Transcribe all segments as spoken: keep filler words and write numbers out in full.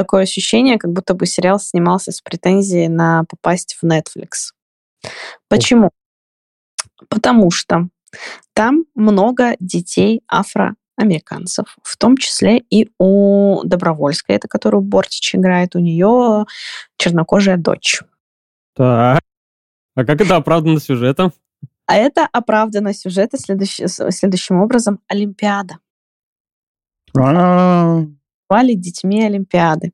такое ощущение, как будто бы сериал снимался с претензией на попасть в Netflix. Почему? Потому что там много детей афроамериканцев, в том числе и у Добровольской, это которую Бортич играет, у нее чернокожая дочь. Так. А как это оправдано сюжетом? А это оправдано сюжетом следующ... следующим образом. Олимпиада. А-а-а. Звали детьми Олимпиады.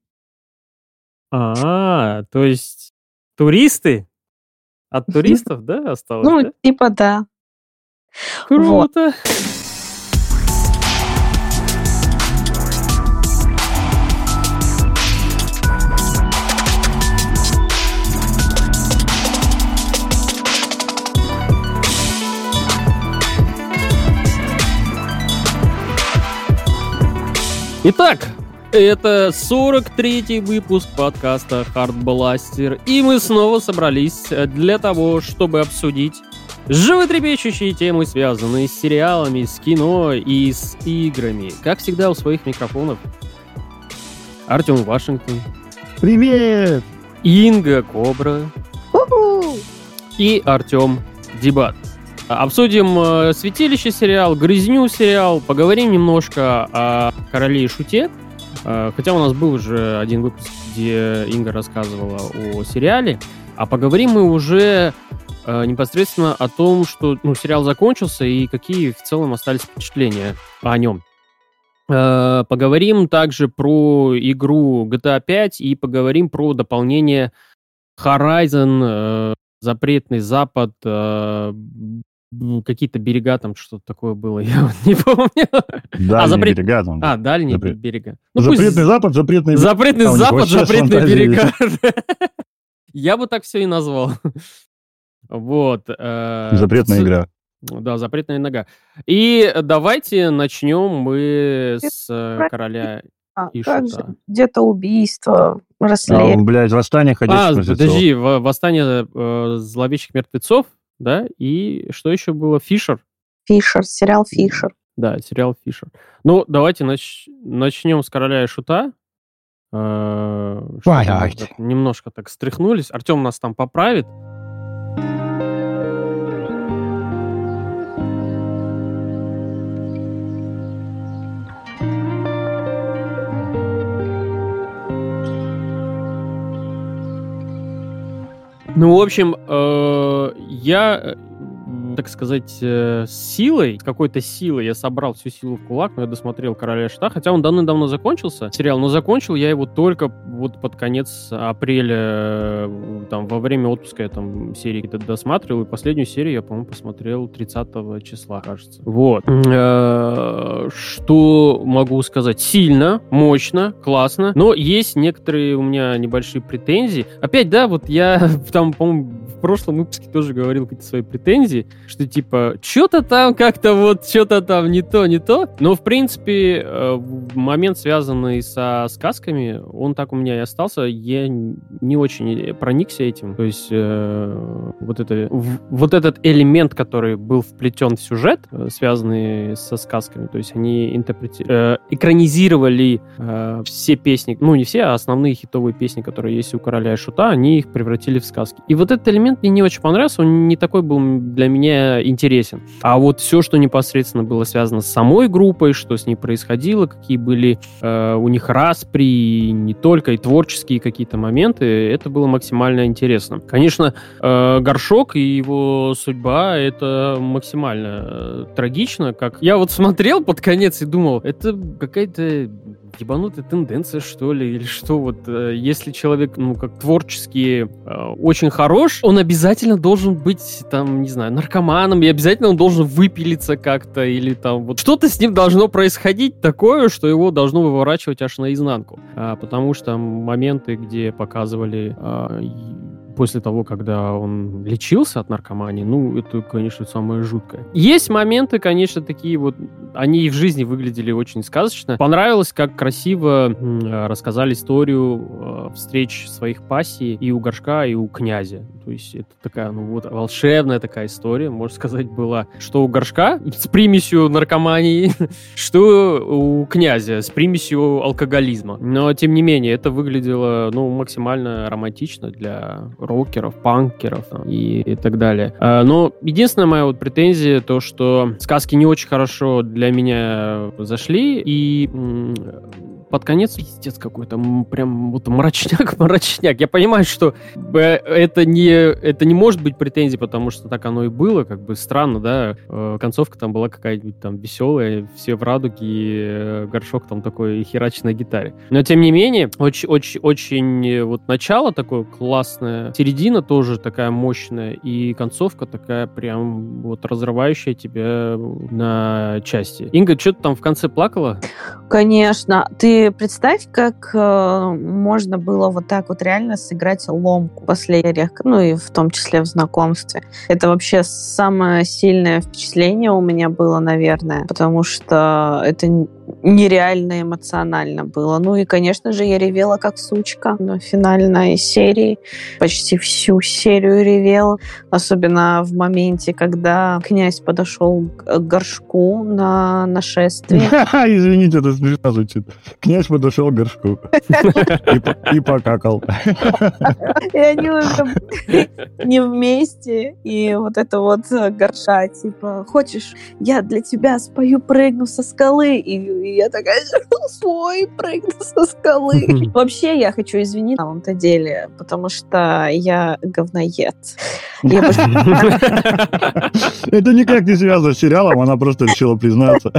А, то есть туристы? От туристов, да, осталось? Ну, да? типа да. Круто! Вот. Итак, это сорок третий выпуск подкаста «Хардбластер», и мы снова собрались для того, чтобы обсудить животрепещущие темы, связанные с сериалами, с кино и с играми. Как всегда, у своих микрофонов Артём Вашингтон. Привет! Инга Кобра. У-ху! И Артём Дебат. Обсудим «Святилище» сериал, «Грызню» сериал, поговорим немножко о «Короле и Шуте». Хотя у нас был уже один выпуск, где Инга рассказывала о сериале. А поговорим мы уже непосредственно о том, что ну, сериал закончился и какие в целом остались впечатления о нем. Поговорим также про игру джи ти эй пять и поговорим про дополнение Horizon, Запретный Запад, какие-то берега там, что-то такое было, я вот не помню. Дальние а, запрет... берега там. А, дальние запрет... берега. Ну, запретный пусть... запад, запретный берега. Запретный там запад, запретные берега. Я бы так все и назвал. Вот. Запретная Ц... игра. Да, запретная нога. И давайте начнем мы с Короля а, и Шута. Где-то убийство, расследование. А, блядь, восстание ходячих а, мертвецов. Подожди, восстание э, зловещих мертвецов. Да, и что еще было? Фишер? Фишер, сериал Фишер. Да, сериал Фишер. Ну, давайте нач- начнем с «Короля и Шута». Э- так, немножко так стряхнулись. Артем нас там поправит. Ну, в общем, я, так сказать, с силой, с какой-то силой я собрал всю силу в кулак, но я досмотрел «Короля Шута», хотя он давным-давно закончился, сериал, но закончил я его только вот под конец апреля, там, во время отпуска я там серии где-то досматривал, и последнюю серию я, по-моему, посмотрел тридцатого числа, кажется. Вот. Что могу сказать? Сильно, мощно, классно, но есть некоторые у меня небольшие претензии. Опять, да, вот я там, по-моему, в прошлом выпуске тоже говорил какие-то свои претензии, что типа, что-то там как-то вот, что-то там не то, не то. Но, в принципе, момент, связанный со сказками, он так у меня и остался. Я не очень проникся этим. То есть э, вот, это, вот этот элемент, который был вплетен в сюжет, связанный со сказками, то есть они интерпрети... э, экранизировали э, все песни, ну не все, а основные хитовые песни, которые есть у «Короля и Шута», они их превратили в сказки. И вот этот элемент мне не очень понравился, он не такой был для меня интересен. А вот все, что непосредственно было связано с самой группой, что с ней происходило, какие были э, у них распри, и не только, и творческие какие-то моменты, это было максимально интересно. Конечно, э, Горшок и его судьба, это максимально э, трагично. Как я вот смотрел под конец и думал, это какая-то ебанутая тенденция, что ли, или что вот, э, если человек, ну, как творчески э, очень хорош, он обязательно должен быть, там, не знаю, наркоманом, и обязательно он должен выпилиться как-то, или там вот что-то с ним должно происходить такое, что его должно выворачивать аж наизнанку. А, потому что там моменты, где показывали... А, после того, когда он лечился от наркомании, ну, это, конечно, самое жуткое. Есть моменты, конечно, такие вот, они и в жизни выглядели очень сказочно. Понравилось, как красиво рассказали историю встреч своих пассий и у Горшка, и у Князя. То есть это такая, ну вот, волшебная такая история, можно сказать, была. Что у Горшка с примесью наркомании, что у Князя с примесью алкоголизма. Но, тем не менее, это выглядело, ну, максимально романтично для рокеров, панкеров там, и, и так далее. А, но единственная моя вот претензия, то, что сказки не очень хорошо для меня зашли, и... М- под конец, пиздец какой-то, прям вот мрачняк-мрачняк. Я понимаю, что это не, это не может быть претензий, потому что так оно и было, как бы странно, да, концовка там была какая-нибудь там веселая, все в радуге, и Горшок там такой херач на гитаре. Но, тем не менее, очень-очень-очень вот начало такое классное, середина тоже такая мощная, и концовка такая прям вот разрывающая тебя на части. Инга, что ты там в конце плакала? Конечно, ты представь, как э, можно было вот так вот реально сыграть ломку после «Ореха», ну и в том числе в «Знакомстве». Это вообще самое сильное впечатление у меня было, наверное, потому что это нереально эмоционально было. Ну и, конечно же, я ревела как сучка на финальной серии. Почти всю серию ревела. Особенно в моменте, когда князь подошел к Горшку на нашествие. Извините, это смешно звучит. Князь подошел к Горшку и покакал. И они уже не вместе. И вот это вот Горша, типа, хочешь, я для тебя спою, прыгну со скалы. И я такая, свой, прыгну со скалы. Вообще, я хочу извиниться на самом-то деле, потому что я говноед. Это никак не связано с сериалом, она просто решила признаться.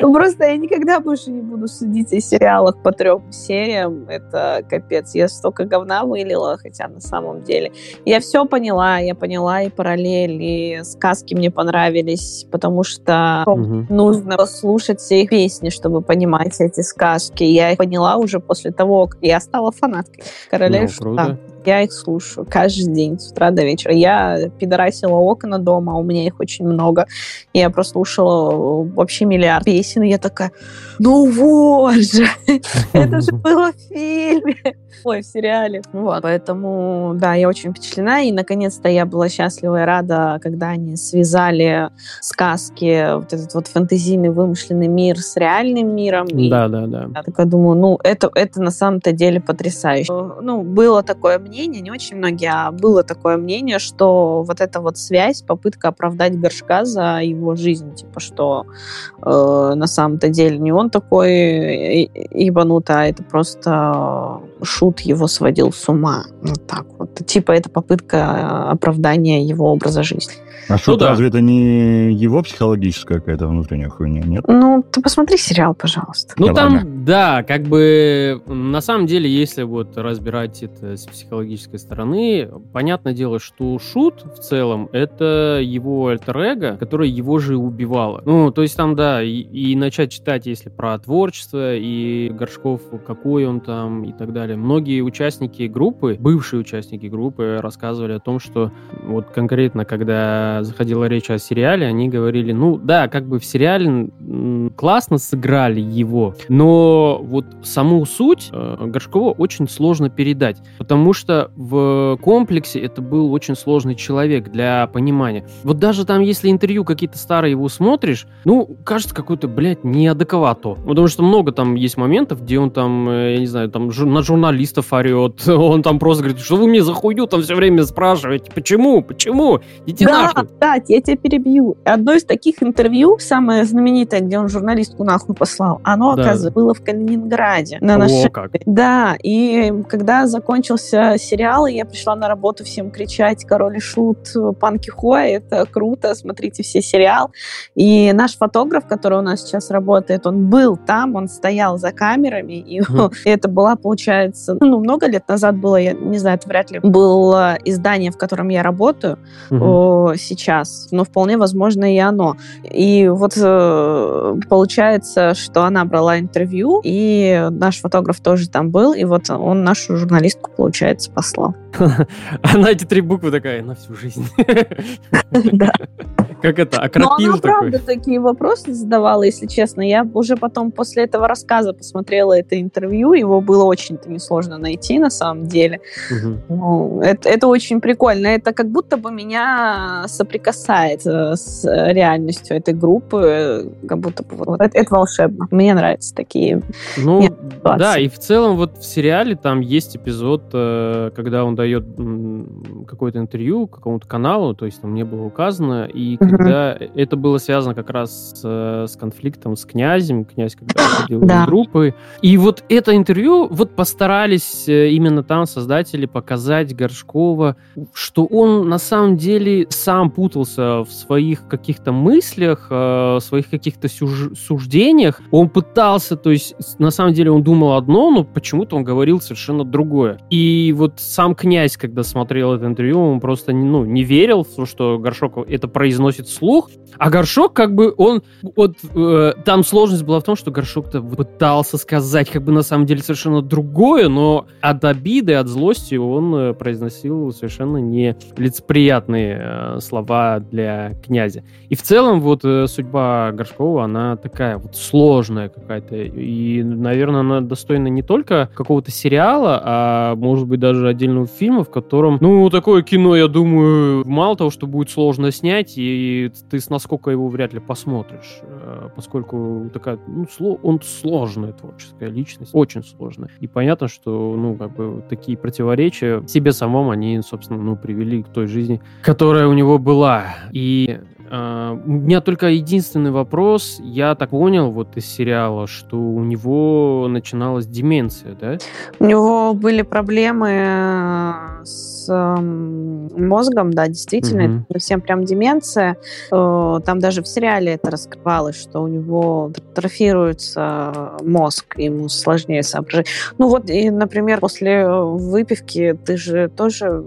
Просто я никогда больше не буду судить о сериалах по трем сериям. Это капец. Я столько говна вылила, хотя на самом деле. Я все поняла. Я поняла и параллели. Сказки мне понравились, потому что угу. нужно слушать все их песни, чтобы понимать эти сказки. Я их поняла уже после того, как я стала фанаткой Короля и Шута. Я их слушаю каждый день, с утра до вечера. Я пидорасила окна дома, у меня их очень много. Я прослушала вообще миллиард песен, и я такая, ну вот же, это же было в фильме, ой, в сериале. Вот, поэтому, да, я очень впечатлена, и, наконец-то, я была счастлива и рада, когда они связали сказки, вот этот вот фэнтезийный вымышленный мир с реальным миром. Да-да-да. Я такая думаю, ну, это, это на самом-то деле потрясающе. Ну, было такое мнение, не очень многие, а было такое мнение, что вот эта вот связь, попытка оправдать Горшка за его жизнь, типа, что э, на самом-то деле не он такой ебанутый, а это просто Шут его сводил с ума. Вот так вот. Типа, это попытка оправдания его образа жизни. А Шут, ну, да. разве это не его психологическая какая-то внутренняя хуйня, нет? Ну, ты посмотри сериал, пожалуйста. Ну, да, там, ладно. Да, как бы, на самом деле, если вот разбирать это с психологической стороны, понятное дело, что Шут в целом это его альтер-эго, которое его же убивало. Ну, то есть там, да, и, и начать читать, если про творчество, и Горшков, какой он там, и так далее. Многие участники группы, бывшие участники группы, рассказывали о том, что вот конкретно, когда заходила речь о сериале, они говорили, ну, да, как бы в сериале классно сыграли его, но вот саму суть Горшкова очень сложно передать, потому что в комплексе это был очень сложный человек для понимания. Вот даже там, если интервью какие-то старые его смотришь, ну, кажется, какой-то, блядь, неадеквато. Потому что много там есть моментов, где он там, я не знаю, там жур- на журналистов орет, он там просто говорит, что вы мне за хуйню там все время спрашиваете, почему, почему, идите да. нахуй. Кстати, я тебя перебью. Одно из таких интервью, самое знаменитое, где он журналистку нахуй послал, оно, да. оказывается, было в Калининграде. На нашей... О, как. Да, и когда закончился сериал, я пришла на работу всем кричать «Король и Шут», «Панки Хоя», это круто, смотрите все сериал. И наш фотограф, который у нас сейчас работает, он был там, он стоял за камерами, и это была, получается, ну, много лет назад было, я не знаю, это вряд ли, было издание, в котором я работаю, сейчас, но вполне возможно и оно. И вот получается, что она брала интервью, и наш фотограф тоже там был, и вот он нашу журналистку, получается, послал. Она эти три буквы такая на всю жизнь. Да. Как это? Окропил такой. Ну, она правда такие вопросы задавала, если честно. Я уже потом после этого рассказа посмотрела это интервью, его было очень-то несложно найти, на самом деле. Угу. Это, это очень прикольно. Это как будто бы меня соприкасает с реальностью этой группы. Как будто бы вот, это, это волшебно. Мне нравятся такие ну, ситуации. Да, и в целом вот в сериале там есть эпизод, когда он дает какое-то интервью какому-то каналу, то есть там не было указано, и когда mm-hmm. это было связано как раз с, с конфликтом с князем, князь когда ходил да. из группы. И вот это интервью, вот постарались именно там создатели показать Горшкова, что он на самом деле сам путался в своих каких-то мыслях, в своих каких-то сюж- суждениях. Он пытался, то есть на самом деле он думал одно, но почему-то он говорил совершенно другое. И вот сам князь, когда смотрел это интервью, он просто ну, не верил, что Горшок это произносит вслух, а Горшок как бы он... Вот, э, там сложность была в том, что Горшок-то пытался сказать как бы на самом деле совершенно другое, но от обиды, от злости он произносил совершенно нелицеприятные э, слова для князя. И в целом вот э, судьба Горшкова, она такая вот сложная какая-то. И, наверное, она достойна не только какого-то сериала, а, может быть, даже отдельного фильма, в котором, ну, такое кино, я думаю, мало того, что будет сложно снять, и ты насколько его вряд ли посмотришь, поскольку такая, ну, он сложная творческая личность, очень сложная. И понятно, что, ну, как бы такие противоречия себе самому, они, собственно, ну, привели к той жизни, которая у него была. И Uh, у меня только единственный вопрос. Я так понял вот из сериала, что у него начиналась деменция, да? У него были проблемы с мозгом, да, действительно. Uh-huh. Всем прям деменция. Там даже в сериале это раскрывалось, что у него атрофируется мозг, ему сложнее соображать. Ну вот, и, например, после выпивки ты же тоже...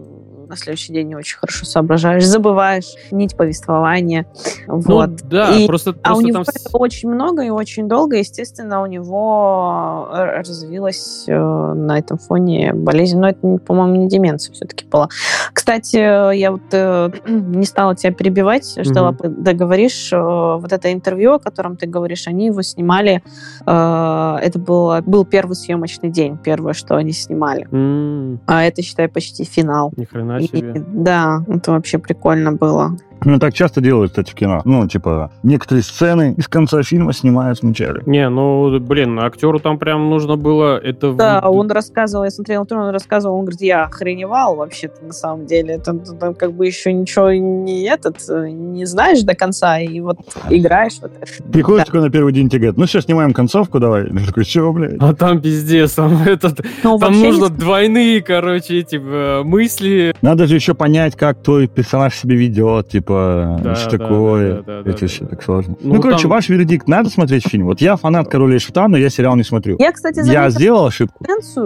на следующий день не очень хорошо соображаешь, забываешь нить повествования. Ну, вот. Да, и, просто, а просто у него там... это очень много и очень долго. Естественно, у него развилась э, на этом фоне болезнь. Но это, по-моему, не деменция все-таки была. Кстати, я вот э, не стала тебя перебивать, ждала, mm-hmm. договоришь. Э, вот это интервью, о котором ты говоришь, они его снимали. Э, это было, был первый съемочный день, первое, что они снимали. Mm-hmm. А это, считай, почти финал. Ни хрена себе. И, да, это вообще прикольно было. Ну, так часто делают, кстати, в кино. Ну, типа, некоторые сцены из конца фильма снимают вначале. Не, ну, блин, актеру там прям нужно было это... Да, он рассказывал, я смотрела, он рассказывал, он говорит, я охреневал вообще-то, на самом деле. Там, там как бы еще ничего не этот, не знаешь до конца, и вот играешь. Вот. Приходит да. такой на первый день, тебе говорят, ну, сейчас снимаем концовку, давай. Я такой, чего, блядь? А там пиздец, там этот... Ну, там нужно не... двойные, короче, эти типа, мысли. Надо же еще понять, как твой персонаж себя ведет, типа, Да, что да, такое, да, да, да, это да, все да. так сложно. Ну, ну короче, там... ваш вердикт, надо смотреть фильм? Вот я фанат Короля и Шута, но я сериал не смотрю. Я, кстати, я сделал ошибку.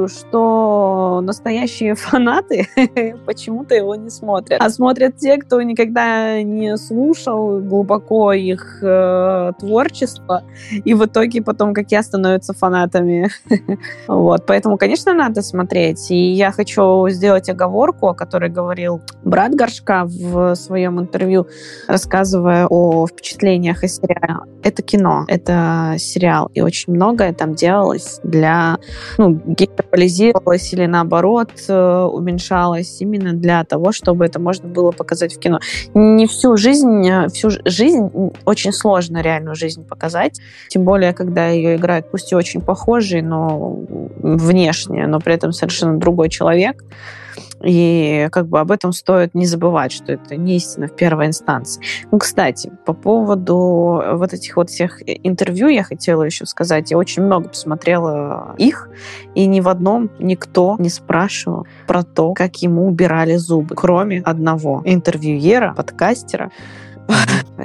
Что настоящие фанаты почему-то его не смотрят. А смотрят те, кто никогда не слушал глубоко их э, творчество, и в итоге потом, как я, становятся фанатами. Вот, поэтому, конечно, надо смотреть. И я хочу сделать оговорку, о которой говорил брат Горшка в своем интервью, рассказывая о впечатлениях из сериала. Это кино, это сериал, и очень многое там делалось для... Ну, гиперболизировалось или, наоборот, уменьшалось именно для того, чтобы это можно было показать в кино. Не всю жизнь, всю жизнь очень сложно реальную жизнь показать, тем более, когда ее играют, пусть и очень похожие, но внешне, но при этом совершенно другой человек. И как бы об этом стоит не забывать, что это не истина в первой инстанции. Ну, кстати, по поводу вот этих вот всех интервью я хотела еще сказать. Я очень много посмотрела их, и ни в одном никто не спрашивал про то, как ему убирали зубы, кроме одного интервьюера, подкастера,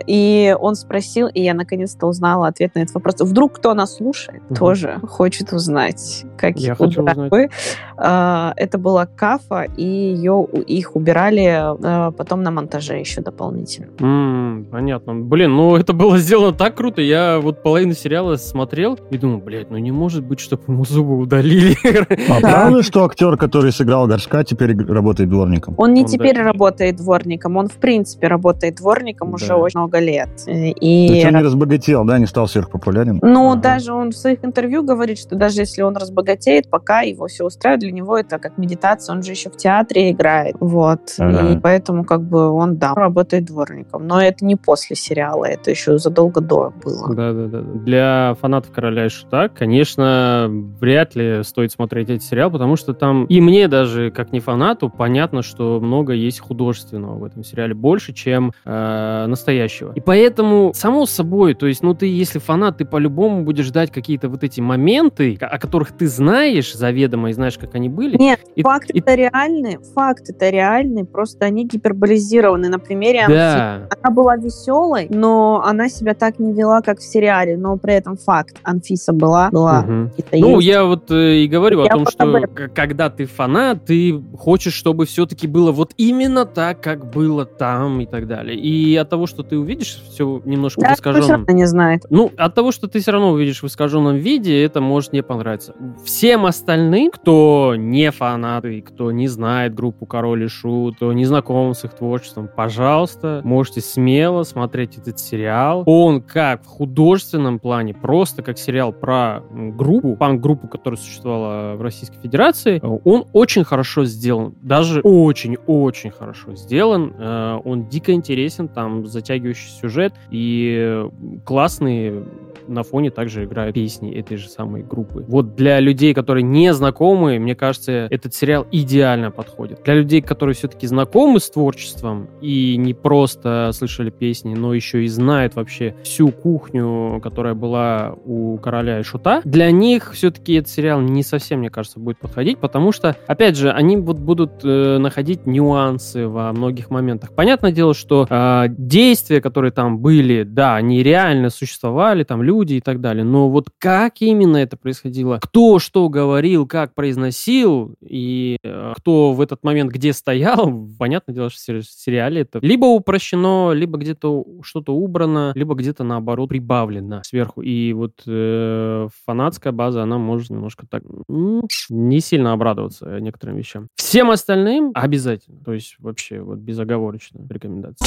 И он спросил, и я наконец-то узнала ответ на этот вопрос. Вдруг кто нас слушает, угу. тоже хочет узнать, как я хочу узнать. Это была Кафа, и ее, их убирали потом на монтаже еще дополнительно. М-м, понятно. Блин, ну это было сделано так круто. Я вот половину сериала смотрел и думал, блядь, ну не может быть, чтобы ему зубы удалили. А правда, что актер, который сыграл Горшка, теперь работает дворником? Он не он теперь даже... работает дворником, он в принципе работает дворником да. уже очень много лет. И... То есть он не разбогател, да, не стал сверхпопулярен? Ну, ага. даже он в своих интервью говорит, что даже если он разбогатеет, пока его все устраивает, для него это как медитация, он же еще в театре играет. Вот. Ага. И поэтому как бы он, да, работает дворником. Но это не после сериала, это еще задолго до было. Да-да-да. Для фанатов Короля и Шута, конечно, вряд ли стоит смотреть этот сериал, потому что там и мне даже, как не фанату, понятно, что много есть художественного в этом сериале. Больше, чем э, настоящего. И поэтому, само собой, то есть, ну ты, если фанат, ты по-любому будешь ждать какие-то вот эти моменты, о которых ты знаешь заведомо и знаешь, как они были. Нет, и, факты-то и... реальны, факты-то реальны, просто они гиперболизированы. На примере да. Анфисы. Она была веселой, но она себя так не вела, как в сериале, но при этом факт. Анфиса была. была. Угу. Ну, есть. я вот э, и говорю я о том, что к- когда ты фанат, ты хочешь, чтобы все-таки было вот именно так, как было там и так далее. И от того, что ты увидишь все немножко да, в искаженном... не знает. Ну, от того, что ты все равно увидишь в искаженном виде, это может не понравиться. Всем остальным, кто не фанаты, кто не знает группу Король и Шут, кто не знаком с их творчеством, пожалуйста, можете смело смотреть этот сериал. Он как в художественном плане, просто как сериал про группу, панк-группу, которая существовала в Российской Федерации, он очень хорошо сделан. Даже очень-очень хорошо сделан. Он дико интересен, там затягивающий сюжет и классные на фоне также играют песни этой же самой группы. Вот для людей, которые не знакомы, мне кажется, этот сериал идеально подходит. Для людей, которые все-таки знакомы с творчеством и не просто слышали песни, но еще и знают вообще всю кухню, которая была у Короля и Шута, для них все-таки этот сериал не совсем, мне кажется, будет подходить, потому что, опять же, они вот будут э, находить нюансы во многих моментах. Понятное дело, что э, действия, которые там были, да, они реально существовали, там люди и так далее, но вот как именно это происходило, кто что говорил, как произносил и э, кто в этот момент где стоял, понятное дело, что в сериале это либо упрощено, либо где-то что-то убрано, либо где-то наоборот прибавлено сверху. И вот э, фанатская база, она может немножко так м- не сильно обрадоваться некоторым вещам. Всем остальным обязательно, то есть вообще вот безоговорочно рекомендация.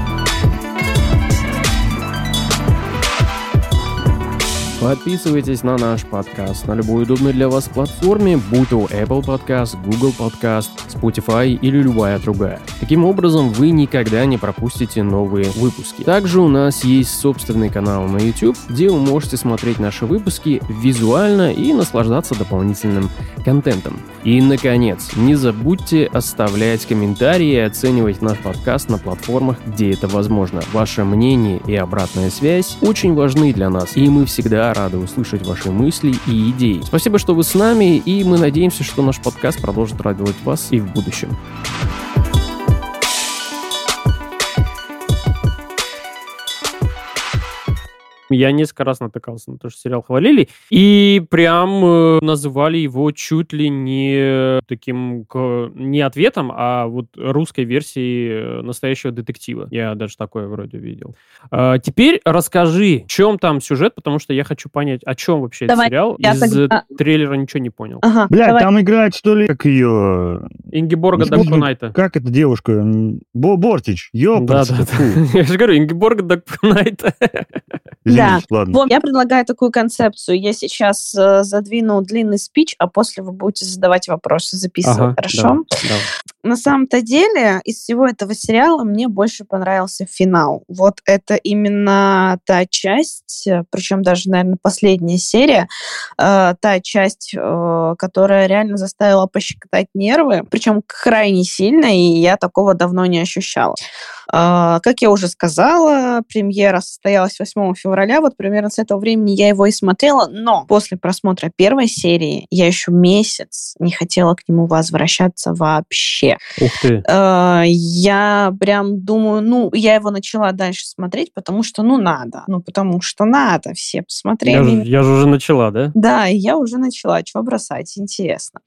Подписывайтесь на наш подкаст на любой удобной для вас платформе, будь то Apple Podcast, Google Podcast, Spotify или любая другая. Таким образом, вы никогда не пропустите новые выпуски. Также у нас есть собственный канал на YouTube, где вы можете смотреть наши выпуски визуально и наслаждаться дополнительным контентом. И, наконец, не забудьте оставлять комментарии и оценивать наш подкаст на платформах, где это возможно. Ваше мнение и обратная связь очень важны для нас, и мы всегда рады услышать ваши мысли и идеи. Спасибо, что вы с нами, и мы надеемся, что наш подкаст продолжит радовать вас и в будущем. Я несколько раз натыкался на то, что сериал хвалили, и прям э, называли его чуть ли не таким, к, не ответом, а вот русской версией настоящего детектива. Я даже такое вроде видел. А, теперь расскажи, в чем там сюжет, потому что я хочу понять, о чем вообще Давай. этот сериал. Я Из тогда... трейлера ничего не понял. Ага. Бля, Давай. там играет, что ли, как ее... Ингеборга Даккунайта. Как эта девушка? Бортич. Ёпта. Я же говорю, Ингеборга Даккунайта. Да, ладно. Я предлагаю такую концепцию. Я сейчас э, задвину длинный спич, а после вы будете задавать вопросы, записывать, ага, хорошо? Давай, давай. На самом-то деле, из всего этого сериала мне больше понравился финал. Вот это именно та часть, причем даже, наверное, последняя серия, э, та часть, э, которая реально заставила пощекотать нервы, причем крайне сильно, и я такого давно не ощущала. Э, как я уже сказала, премьера состоялась восьмого февраля, вот примерно с этого времени я его и смотрела, но после просмотра первой серии я еще месяц не хотела к нему возвращаться вообще. сентябре. Ух ты. Я прям думаю, ну, я его начала дальше смотреть, потому что, ну, надо. Ну, потому что надо, все посмотрели. Я же, я же уже начала, да? Да, я уже начала. Чего бросать? Интересно.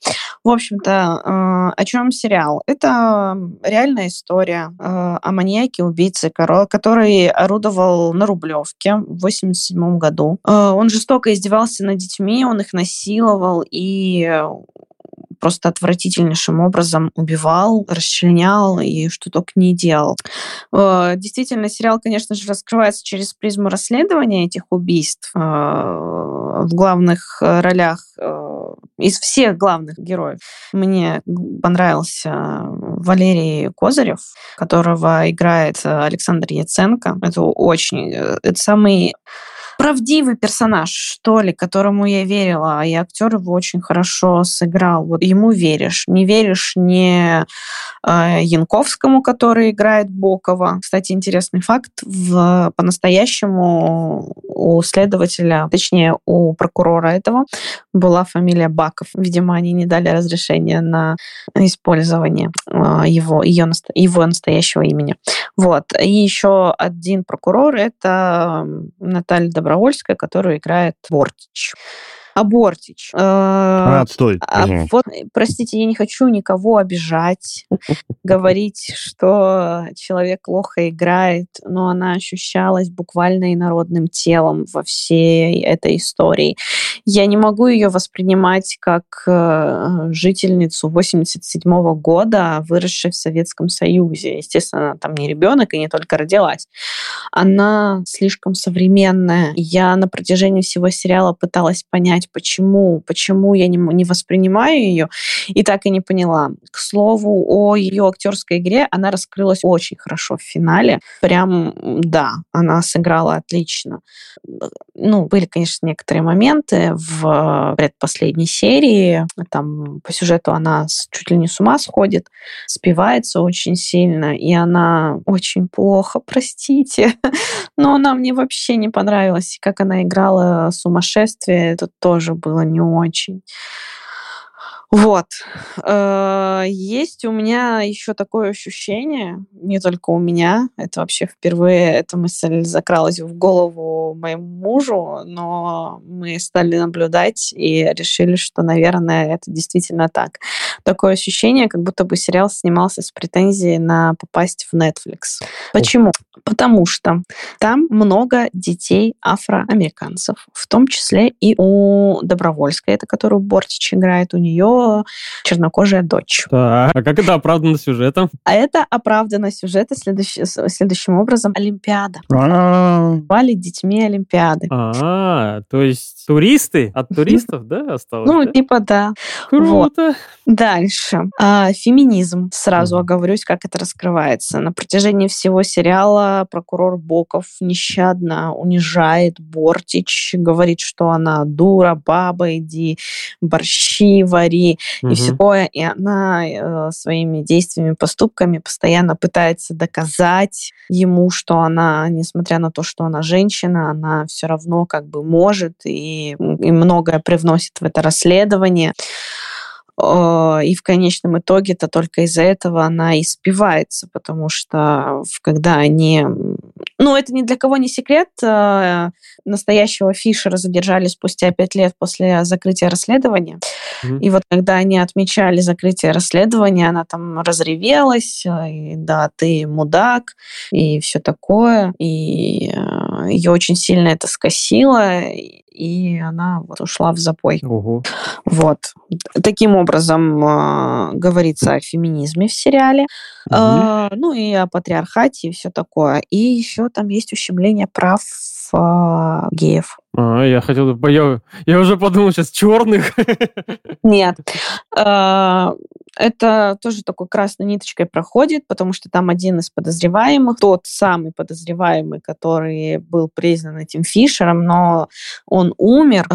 В общем-то, о чем сериал? Это реальная история о маньяке-убийце, который орудовал на Рублевке в восемьдесят седьмом году. Он жестоко издевался над детьми, он их насиловал и просто отвратительнейшим образом убивал, расчленял и что только не делал. Действительно, сериал, конечно же, раскрывается через призму расследования этих убийств. В главных ролях, из всех главных героев, мне понравился Валерий Козырев, которого играет Александр Яценко. Это очень... Это самый... правдивый персонаж, что ли, которому я верила, и актер его очень хорошо сыграл. Вот ему веришь. Не веришь не э, Янковскому, который играет Бокова. Кстати, интересный факт. В, по-настоящему у следователя, точнее, у прокурора этого была фамилия Баков. Видимо, они не дали разрешения на использование э, его, ее, его настоящего имени. Вот. И еще один прокурор — это Наталья Добровольская, которую играет Бортич. А Бортич... Э, а, отстой. А, вот, простите, я не хочу никого обижать, говорить, что человек плохо играет, но она ощущалась буквально инородным телом во всей этой истории. Я не могу ее воспринимать как э, жительницу восемьдесят седьмого года, выросшей в Советском Союзе. Естественно, она там не ребенок и не только родилась. Она слишком современная. Я на протяжении всего сериала пыталась понять, почему, почему я не, не воспринимаю ее, и так и не поняла. К слову, о ее актерской игре, она раскрылась очень хорошо в финале. Прям, да, она сыграла отлично. Ну, были, конечно, некоторые моменты в предпоследней серии. Там по сюжету она чуть ли не с ума сходит, спивается очень сильно, и она очень плохо, простите. Но она мне вообще не понравилась. Как она играла сумасшествие, это тоже было не очень. Вот. Есть у меня еще такое ощущение, не только у меня, это вообще впервые эта мысль закралась в голову моему мужу, но мы стали наблюдать и решили, что, наверное, это действительно так. Такое ощущение, как будто бы сериал снимался с претензией на попасть в Netflix. Почему? Потому что там много детей афроамериканцев, в том числе и у Добровольской, это которую Бортич играет, у нее чернокожая дочь. А, а как это оправдано сюжетом? А это оправдано сюжетом следующ... следующим образом. Олимпиада. Бали детьми Олимпиады. А, то есть туристы? От туристов, да, осталось? Ну, типа, да. Круто. Дальше. Феминизм. Сразу оговорюсь, как это раскрывается. На протяжении всего сериала прокурор Боков нещадно унижает Бортич, говорит, что она дура, баба, иди, борщи вари, и угу. всего, и она э, своими действиями, поступками постоянно пытается доказать ему, что она, несмотря на то, что она женщина, она все равно как бы может и, и многое привносит в это расследование. И в конечном итоге-то только из-за этого она и спивается, потому что когда они... Ну, это ни для кого не секрет. Настоящего Фишера задержали спустя пять лет после закрытия расследования. Mm-hmm. И вот когда они отмечали закрытие расследования, она там разревелась, и, да, ты мудак, и все такое. И ее очень сильно это скосило, и она вот ушла в запой. Угу. Вот. Таким образом э, говорится о феминизме в сериале, угу. э, ну и о патриархате и все такое. И еще там есть ущемление прав э, геев. А, я хотел... Я, я уже подумал сейчас, черных? Нет. Это тоже такой красной ниточкой проходит, потому что там один из подозреваемых, тот самый подозреваемый, который был признан этим Фишером, но он умер,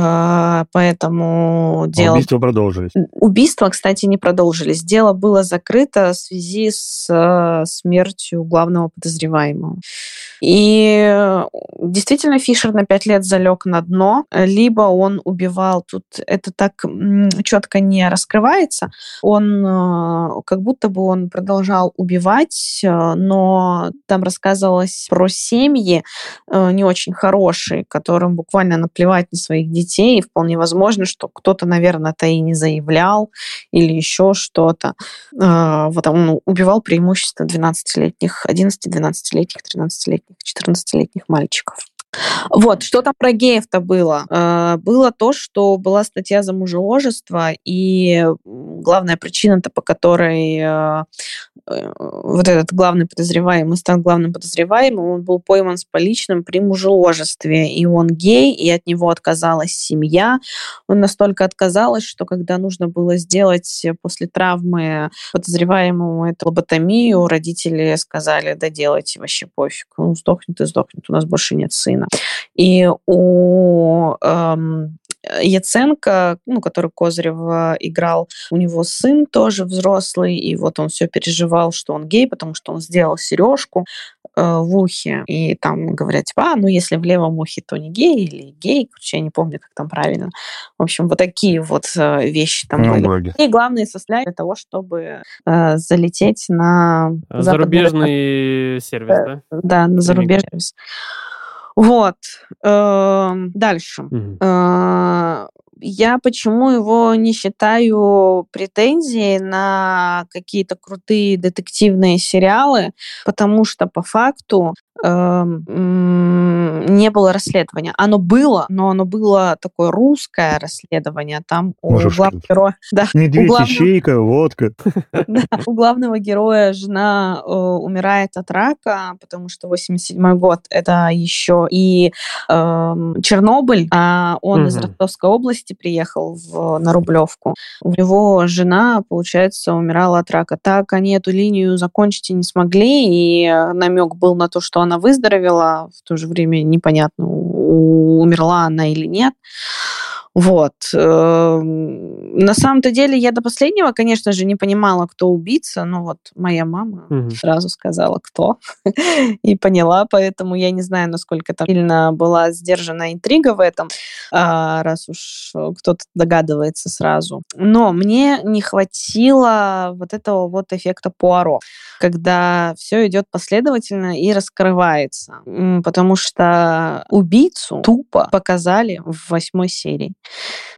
поэтому дело... Убийства продолжились. Убийства, кстати, не продолжились. Дело было закрыто в связи с смертью главного подозреваемого. И действительно Фишер на пять лет залег на дно, либо он убивал, тут это так четко не раскрывается, он как будто бы он продолжал убивать, но там рассказывалось про семьи не очень хорошие, которым буквально наплевать на своих детей, и вполне возможно, что кто-то, наверное, это и не заявлял, или еще что-то. Вот он убивал преимущественно двенадцатилетних, одиннадцати-двенадцатилетних, тринадцатилетних, четырнадцатилетних мальчиков. Вот, что там про геев-то было? Было то, что была статья за мужеложество, и главная причина-то, по которой вот этот главный подозреваемый стал главным подозреваемым, он был пойман с поличным при мужеложестве, и он гей, и от него отказалась семья. Он настолько отказалась, что когда нужно было сделать после травмы подозреваемому эту лоботомию, родители сказали: да делайте, вообще пофиг, он сдохнет и сдохнет, у нас больше нет сына. И у эм, Яценко, ну, который Козырев играл, у него сын тоже взрослый, и вот он все переживал, что он гей, потому что он сделал сережку э, в ухе, и там говорят, типа, а, ну, если в левом ухе, то не гей, или гей, короче, я не помню, как там правильно. В общем, вот такие вот вещи там ну, были. Боги. И главное составляет для того, чтобы э, залететь на... Зарубежный западный... сервис, да? Да, на зарубежный сервис. Вот. Дальше. Mm-hmm. Я почему его не считаю претензией на какие-то крутые детективные сериалы, потому что по факту не было расследования. Оно было, но оно было такое русское расследование. Там у главного героя... Да, Медведь, главного... ищейка, водка. Да, у главного героя жена э, умирает от рака, потому что восемьдесят седьмой год это еще и э, Чернобыль, а он угу. из Ростовской области приехал в, на Рублевку. У него жена, получается, умирала от рака. Так они эту линию закончить и не смогли, и намек был на то, что она она выздоровела, в то же время непонятно, умерла она или нет. Вот. На самом-то деле я до последнего, конечно же, не понимала, кто убийца, но вот моя мама угу. сразу сказала, кто, и поняла, поэтому я не знаю, насколько там сильно была сдержана интрига в этом, раз уж кто-то догадывается сразу. Но мне не хватило вот этого вот эффекта Пуаро, когда все идет последовательно и раскрывается, потому что убийцу тупо показали в восьмой серии.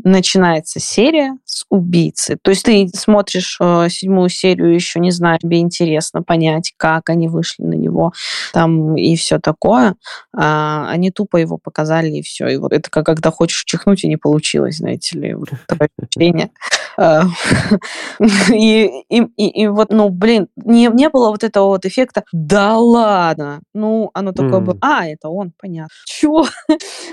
Начинается серия с убийцы. То есть ты смотришь э, седьмую серию, еще не знаю, тебе интересно понять, как они вышли на него, там и все такое. А, они тупо его показали, и все. И вот это как когда хочешь чихнуть, и не получилось, знаете ли, вот такое ощущение. И вот, ну, блин, не было вот этого вот эффекта «да ладно!» Ну, оно такое было «а, это он, понятно». Чего?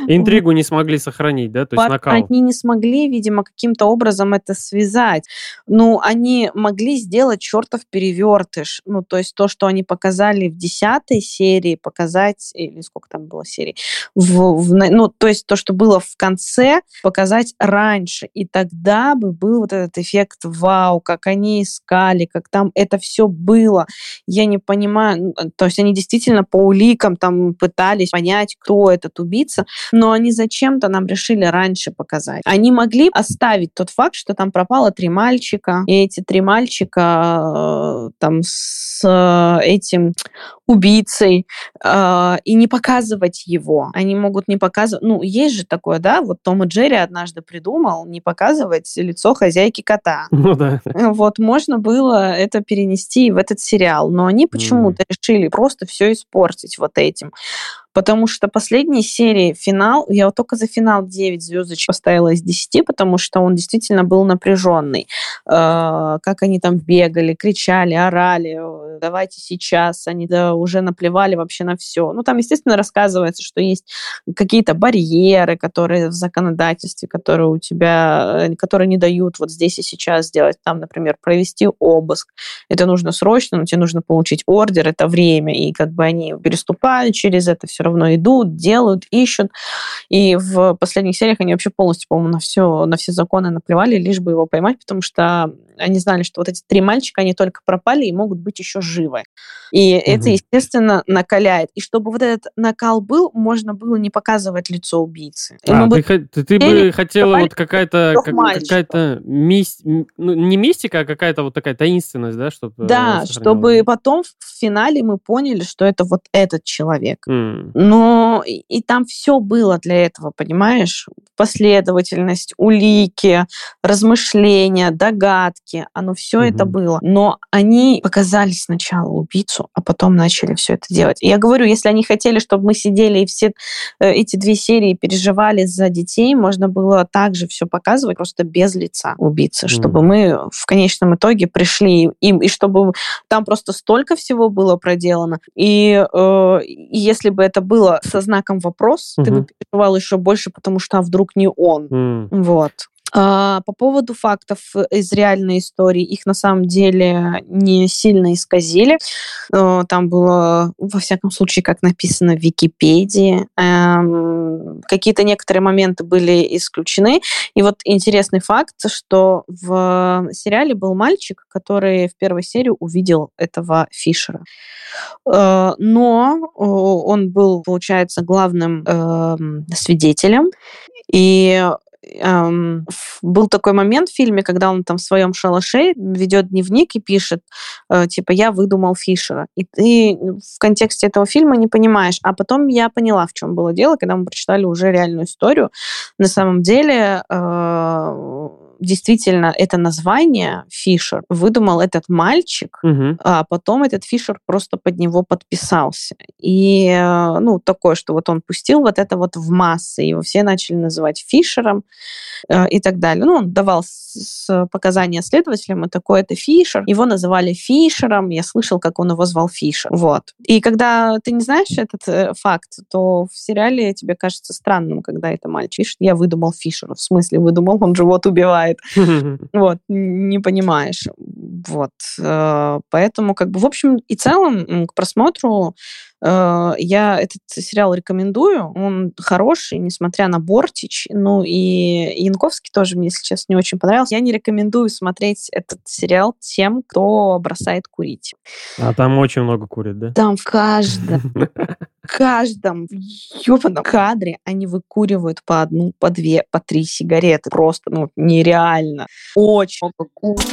Интригу не смогли сохранить, да? То есть накал. Они не смогли, видимо, каким-то образом это связать. Ну, они могли сделать чертов перевертыш. Ну, то есть то, что они показали в десятой серии, показать... Или сколько там было серий? В, в, ну, то есть то, что было в конце, показать раньше. И тогда бы был вот этот эффект «вау», как они искали, как там это все было. Я не понимаю... То есть они действительно по уликам там пытались понять, кто этот убийца, но они зачем-то нам решили раньше показать. Они могли оставить тот факт, что там пропало три мальчика, и эти три мальчика э, там с э, этим убийцей, э, и не показывать его. Они могут не показывать... Ну, есть же такое, да? Вот Том и Джерри однажды придумал не показывать лицо хозяйки кота. Ну да. Вот, можно было это перенести в этот сериал, но они почему-то mm. решили просто все испортить вот этим. Потому что последние серии, финал, я вот только за финал девять звездочек поставила из десяти, потому что он действительно был напряженный. Э-э, как они там бегали, кричали, орали, давайте сейчас, они да, уже наплевали вообще на все. Ну, там, естественно, рассказывается, что есть какие-то барьеры, которые в законодательстве, которые у тебя, которые не дают вот здесь и сейчас сделать. Там, например, провести обыск. Это нужно срочно, но тебе нужно получить ордер, это время, и как бы они переступают через это все равно идут, делают, ищут. И в последних сериях они вообще полностью, по-моему, на все, на все законы наплевали, лишь бы его поймать, потому что они знали, что вот эти три мальчика, они только пропали и могут быть еще живы. И угу. это, естественно, накаляет. И чтобы вот этот накал был, можно было не показывать лицо убийцы. А, бы... ты, ты, ты бы хотела вот какая-то, как, какая-то мист... ну, не мистика, а какая-то вот такая таинственность, да? Чтобы да, чтобы потом в финале мы поняли, что это вот этот человек. Mm. Но и, и там все было для этого, понимаешь? Последовательность, улики, размышления, догадки, оно все mm-hmm. это было. Но они показали сначала убийцу, а потом начали все это делать. И я говорю, если они хотели, чтобы мы сидели и все эти две серии переживали за детей, можно было также все показывать, просто без лица убийцы, mm-hmm. чтобы мы в конечном итоге пришли им, и чтобы там просто столько всего было проделано. И э, если бы это было со знаком вопрос, mm-hmm. ты бы переживал еще больше, потому что а вдруг не он. Mm. Вот. А, по поводу фактов из реальной истории, их на самом деле не сильно исказили. А, там было, во всяком случае, как написано в Википедии. А, какие-то некоторые моменты были исключены. И вот интересный факт, что в сериале был мальчик, который в первой серии увидел этого Фишера. А, но он был, получается, главным э, свидетелем. И Эм, был такой момент в фильме, когда он там в своем шалаше ведет дневник и пишет, э, типа, я выдумал Фишера. И ты в контексте этого фильма не понимаешь. А потом я поняла, в чем было дело, когда мы прочитали уже реальную историю. На самом деле... Э, действительно, это название Фишер выдумал этот мальчик, угу. а потом этот Фишер просто под него подписался. И, ну, такое, что вот он пустил вот это вот в массы, его все начали называть Фишером э, и так далее. Ну, он давал с- с показания следователям, и такой, это Фишер. Его называли Фишером, я слышал, как он его звал Фишер. Вот. И когда ты не знаешь этот э, факт, то в сериале тебе кажется странным, когда это мальчик пишет, я выдумал Фишера. В смысле выдумал? Он же вот убивает. Вот, не понимаешь. Вот. Поэтому, как бы, в общем и целом, к просмотру я этот сериал рекомендую. Он хороший, несмотря на Бортич. Ну и Янковский тоже мне, если честно, не очень понравился. Я не рекомендую смотреть этот сериал тем, кто бросает курить. А там очень много курит, да? Там в каждом, в каждом ёбаном кадре они выкуривают по одну, по две, по три сигареты. Просто, ну, нереально. Очень много курит.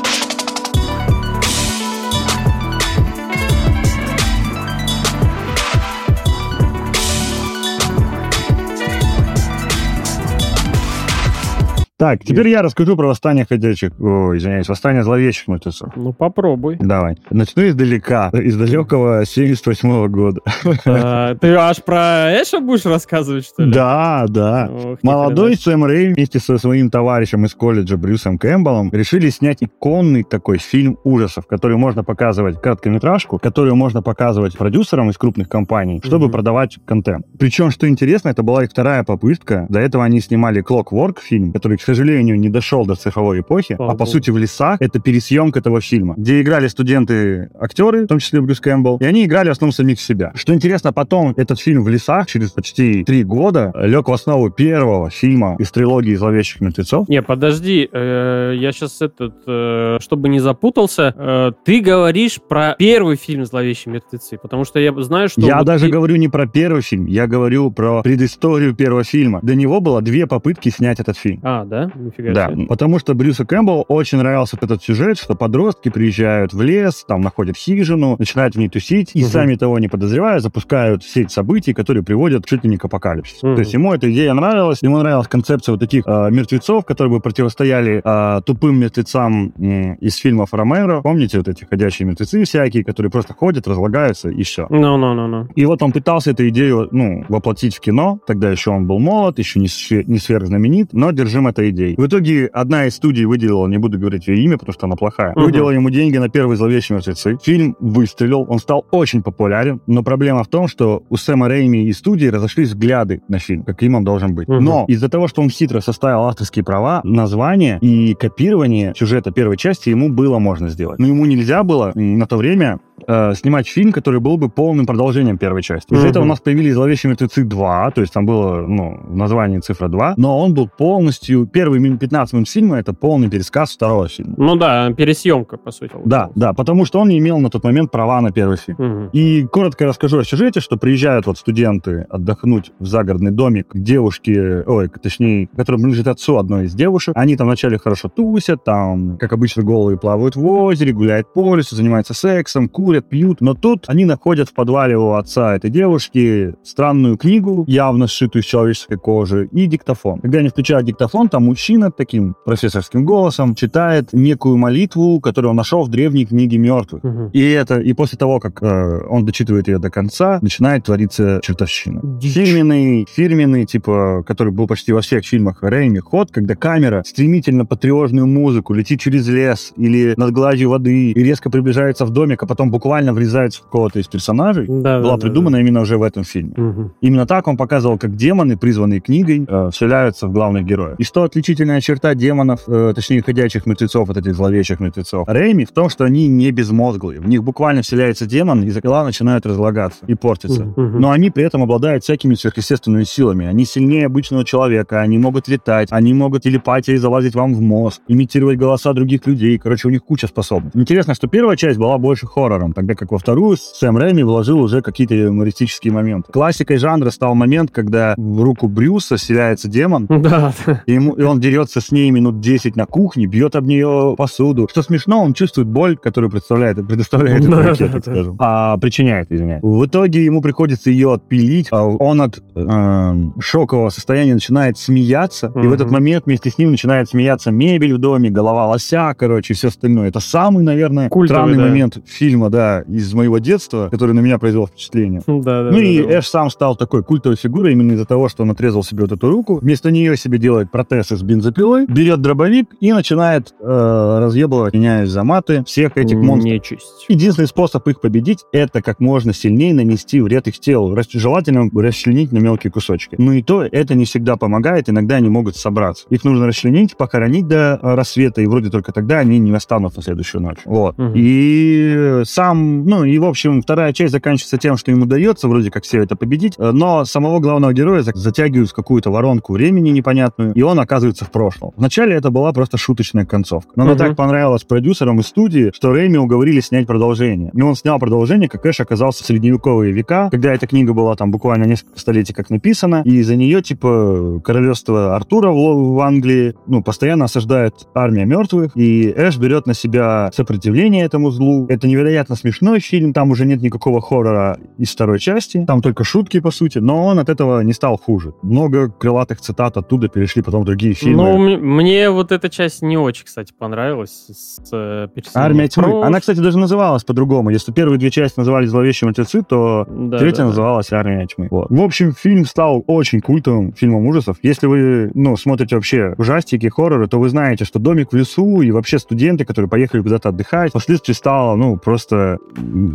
Так, теперь я расскажу про восстание ходячих... О, извиняюсь, восстание зловещих мертвецов. Ну, попробуй. Давай. Начну издалека, из далекого семьдесят восьмого года. А, ты аж про Эша будешь рассказывать, что ли? Да, да. Ох, молодой Сэм Рэйми вместе со своим товарищем из колледжа Брюсом Кэмпбеллом решили снять иконный такой фильм ужасов, который можно показывать короткометражку, которую можно показывать продюсерам из крупных компаний, чтобы mm-hmm. продавать контент. Причем, что интересно, это была их вторая попытка. До этого они снимали Clockwork фильм, который, к сожалению, не дошел до цифровой эпохи, О, а по сути в лесах это пересъемка этого фильма, где играли студенты-актеры, в том числе Брюс Кэмпбелл, и они играли в основном самих себя. Что интересно, потом этот фильм в лесах через почти три года лег в основу первого фильма из трилогии «Зловещих мертвецов». Не, подожди, э, я сейчас этот, э, чтобы не запутался, э, ты говоришь про первый фильм «Зловещие мертвецы», потому что я знаю, что... Я вот даже ты... говорю не про первый фильм, я говорю про предысторию первого фильма. До него было две попытки снять этот фильм. А, да? Да? Нифига да, себе. Потому что Брюсу Кэмпбеллу очень нравился этот сюжет, что подростки приезжают в лес, там находят хижину, начинают в ней тусить, и угу. сами того не подозревая, запускают сеть событий, которые приводят чуть ли не к апокалипсису. Угу. То есть ему эта идея нравилась, ему нравилась концепция вот таких э, мертвецов, которые бы противостояли э, тупым мертвецам э, из фильмов Ромеро. Помните вот эти ходячие мертвецы всякие, которые просто ходят, разлагаются и все. No, no, no, no. И вот он пытался эту идею, ну, воплотить в кино, тогда еще он был молод, еще не, не сверхзнаменит, но держим это идей. В итоге одна из студий выделила, не буду говорить ее имя, потому что она плохая, uh-huh. выделила ему деньги на первые «Зловещие мертвецы». Фильм выстрелил, он стал очень популярен, но проблема в том, что у Сэма Рэйми и студии разошлись взгляды на фильм, каким он должен быть. Uh-huh. Но из-за того, что он хитро составил авторские права, название и копирование сюжета первой части ему было можно сделать. Но ему нельзя было на то время э, снимать фильм, который был бы полным продолжением первой части. Из-за mm-hmm. этого у нас появились «Зловещие мертвецы два», то есть там было, ну, в названии цифра два, но он был полностью... Первые пятнадцать минут фильма — это полный пересказ второго фильма. Ну да, пересъемка, по сути. Да, да, потому что он не имел на тот момент права на первый фильм. Mm-hmm. И коротко расскажу о сюжете, что приезжают вот студенты отдохнуть в загородный домик к девушке, ой, точнее, которая принадлежит отцу одной из девушек. Они там вначале хорошо тусят, там, как обычно, голые плавают в озере, гуляют по лесу, занимаются сексом, курят, пьют. Но тут они находят в подвале у отца этой девушки странную книгу, явно сшитую из человеческой кожи, и диктофон. Когда они включают диктофон, там мужчина таким профессорским голосом читает некую молитву, которую он нашел в древней книге мертвых. Угу. И это, и после того, как э, он дочитывает ее до конца, начинает твориться чертовщина. Фирменный, фирменный, типа, который был почти во всех фильмах Рэйми ход, когда камера стремительно по тревожную музыку летит через лес или над гладью воды и резко приближается в домик, а потом буквально врезается в кого-то из персонажей, да, была да, придумана да, именно уже в этом фильме. Угу. Именно так он показывал, как демоны, призванные книгой, э, вселяются в главных героев. И что отличительная черта демонов, э, точнее, ходячих мертвецов, от этих зловещих мертвецов Рэйми, в том, что они не безмозглые. В них буквально вселяется демон, и тела начинают разлагаться и портиться. Угу. Но они при этом обладают всякими сверхъестественными силами. Они сильнее обычного человека, они могут летать, они могут телепатией залазить вам в мозг, имитировать голоса других людей. Короче, у них куча способностей. Интересно, что первая часть была больше хоррором, тогда как во вторую Сэм Рэйми вложил уже какие-то юмористические моменты. Классикой жанра стал момент, когда в руку Брюса вселяется демон, да. и, ему, и он дерется с ней минут десять на кухне, бьет об нее посуду. Что смешно, он чувствует боль, которую представляет, предоставляет да, ракет, да, так скажем. А причиняет, извиняюсь. В итоге ему приходится ее отпилить, а он от э, шокового состояния начинает смеяться, mm-hmm. и в этот момент вместе с ним начинает смеяться мебель в доме, голова лося, короче, и все остальное. Это самый, наверное, странный да. момент фильма, да, из моего детства, который на меня произвел впечатление. Mm-hmm. Да, да, ну да, и да, Эш да. сам стал такой культовой фигурой именно из-за того, что он отрезал себе вот эту руку, вместо нее себе делает протез из бензопилы, берет дробовик и начинает э, разъебывать, меняясь за маты, всех этих монстров. Нечисть. Единственный способ их победить — это как можно сильнее нанести вред их телу, желательно расчленить на мелкие кусочки. Но и то это не всегда помогает, иногда они могут собраться. Их нужно расчленить, похоронить до рассвета, и вроде только тогда они не восстанут на следующую ночь. Вот. Угу. И сам, ну и в общем, вторая часть заканчивается тем, что ему удается вроде как все это победить, но самого главного героя затягивают в какую-то воронку времени непонятную, и он оказывается в прошлом. Вначале это была просто шуточная концовка. Но угу. она так понравилась продюсерам и студии, что Рэйми уговорили снять продолжение. И он снял продолжение, как Эш оказался в средневековые века, когда эта книга была там буквально несколько столетий как написана, и за нее, типа, королевство Артура в Англии, ну, постоянно осаждает армия мертвых, и Эш берет на себя сопротивление этому злу. Это невероятно смешной фильм, там уже нет никакого хоррора из второй части, там только шутки, по сути, но он от этого не стал хуже. Много крылатых цитат оттуда перешли потом в другие фильмы. Ну, м- мне вот эта часть не очень, кстати, понравилась. С, э, «Армия тьмы». Про... Она, кстати, даже называлась по-другому. Если первые две части назывались «Зловещие мертвецы», то да, третья да, называлась да. «Армия тьмы». Вот. В общем, фильм стал очень культовым фильмом ужасов. Если вы, ну, смотрите вообще ужастики, хорроры, то вы знаете, что домик в лесу и вообще студенты, которые поехали куда-то отдыхать, впоследствии стало, ну, просто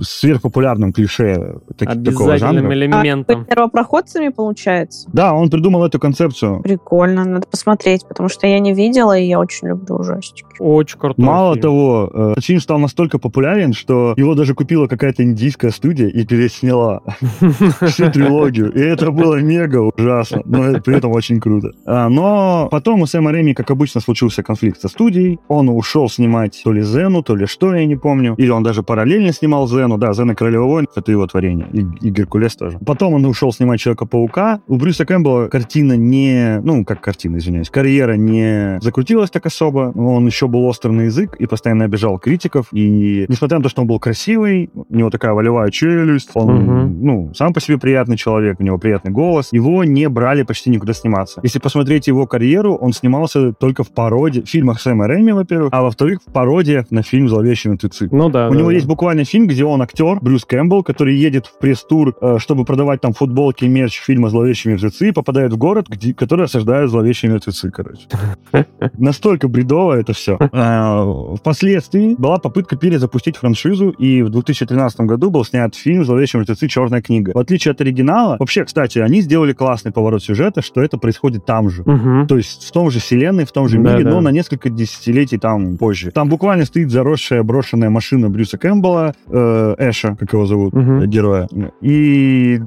сверхпопулярным клише так- такого жанра. Обязательным элементом. А, первопроходцами, получается? Да, он придумал эту концепцию. Прикольно, надо посмотреть, потому что я не видела, и я очень люблю ужастики. Очень крутой. Мало фильм. того, фильм стал настолько популярен, что его даже купила какая-то индийская студия и пересняла всю трилогию. И это было мега ужасно, но при этом очень круто. Но потом у Сэма Рэйми, как обычно, случился конфликт со студией. Он ушел снимать то ли Зену, то ли что, я не помню. Или он даже параллельно снимал Зену. Да, Зена Королева воинов — это его творение. И, и Геркулес тоже. Потом он ушел снимать Человека-паука. У Брюса Кэмпбелла картина не... Ну, как картина, извиняюсь. карьера не закрутилась так особо. Он еще был острый на язык и постоянно обижал критиков. И несмотря на то, что он был красивый, у него такая волевая челюсть, он, угу. ну, сам по себе приятный человек, у него приятный голос, его не брали почти никуда сниматься. Если посмотреть его карьеру, он снимался только в пародии, в фильмах Сэма Рэйми, во-первых, а во-вторых, в пародиях на фильм «Зловещие мертвецы». Ну да. У да, него да. есть буквально фильм, где он актер, Брюс Кэмпбелл, который едет в пресс-тур, чтобы продавать там футболки и мерч фильма «Зловещие мертвецы», и попадает в город, где, который осаждают зловещие мертвецы, короче. Настолько бредово это все. Впоследствии была попытка перезапустить франшизу, и в две тысячи тринадцатом году был снят фильм «Зловещие мертвецы. Черная книга». В отличие от оригинала, вообще, кстати, они сделали классный поворот сюжета, что это происходит там же. Угу. То есть в том же вселенной, в том же мире, да, но да. на несколько десятилетий там позже. Там буквально стоит заросшая брошенная машина Брюса Кэмпбелла, играла э, Эша, как его зовут, угу. героя. И...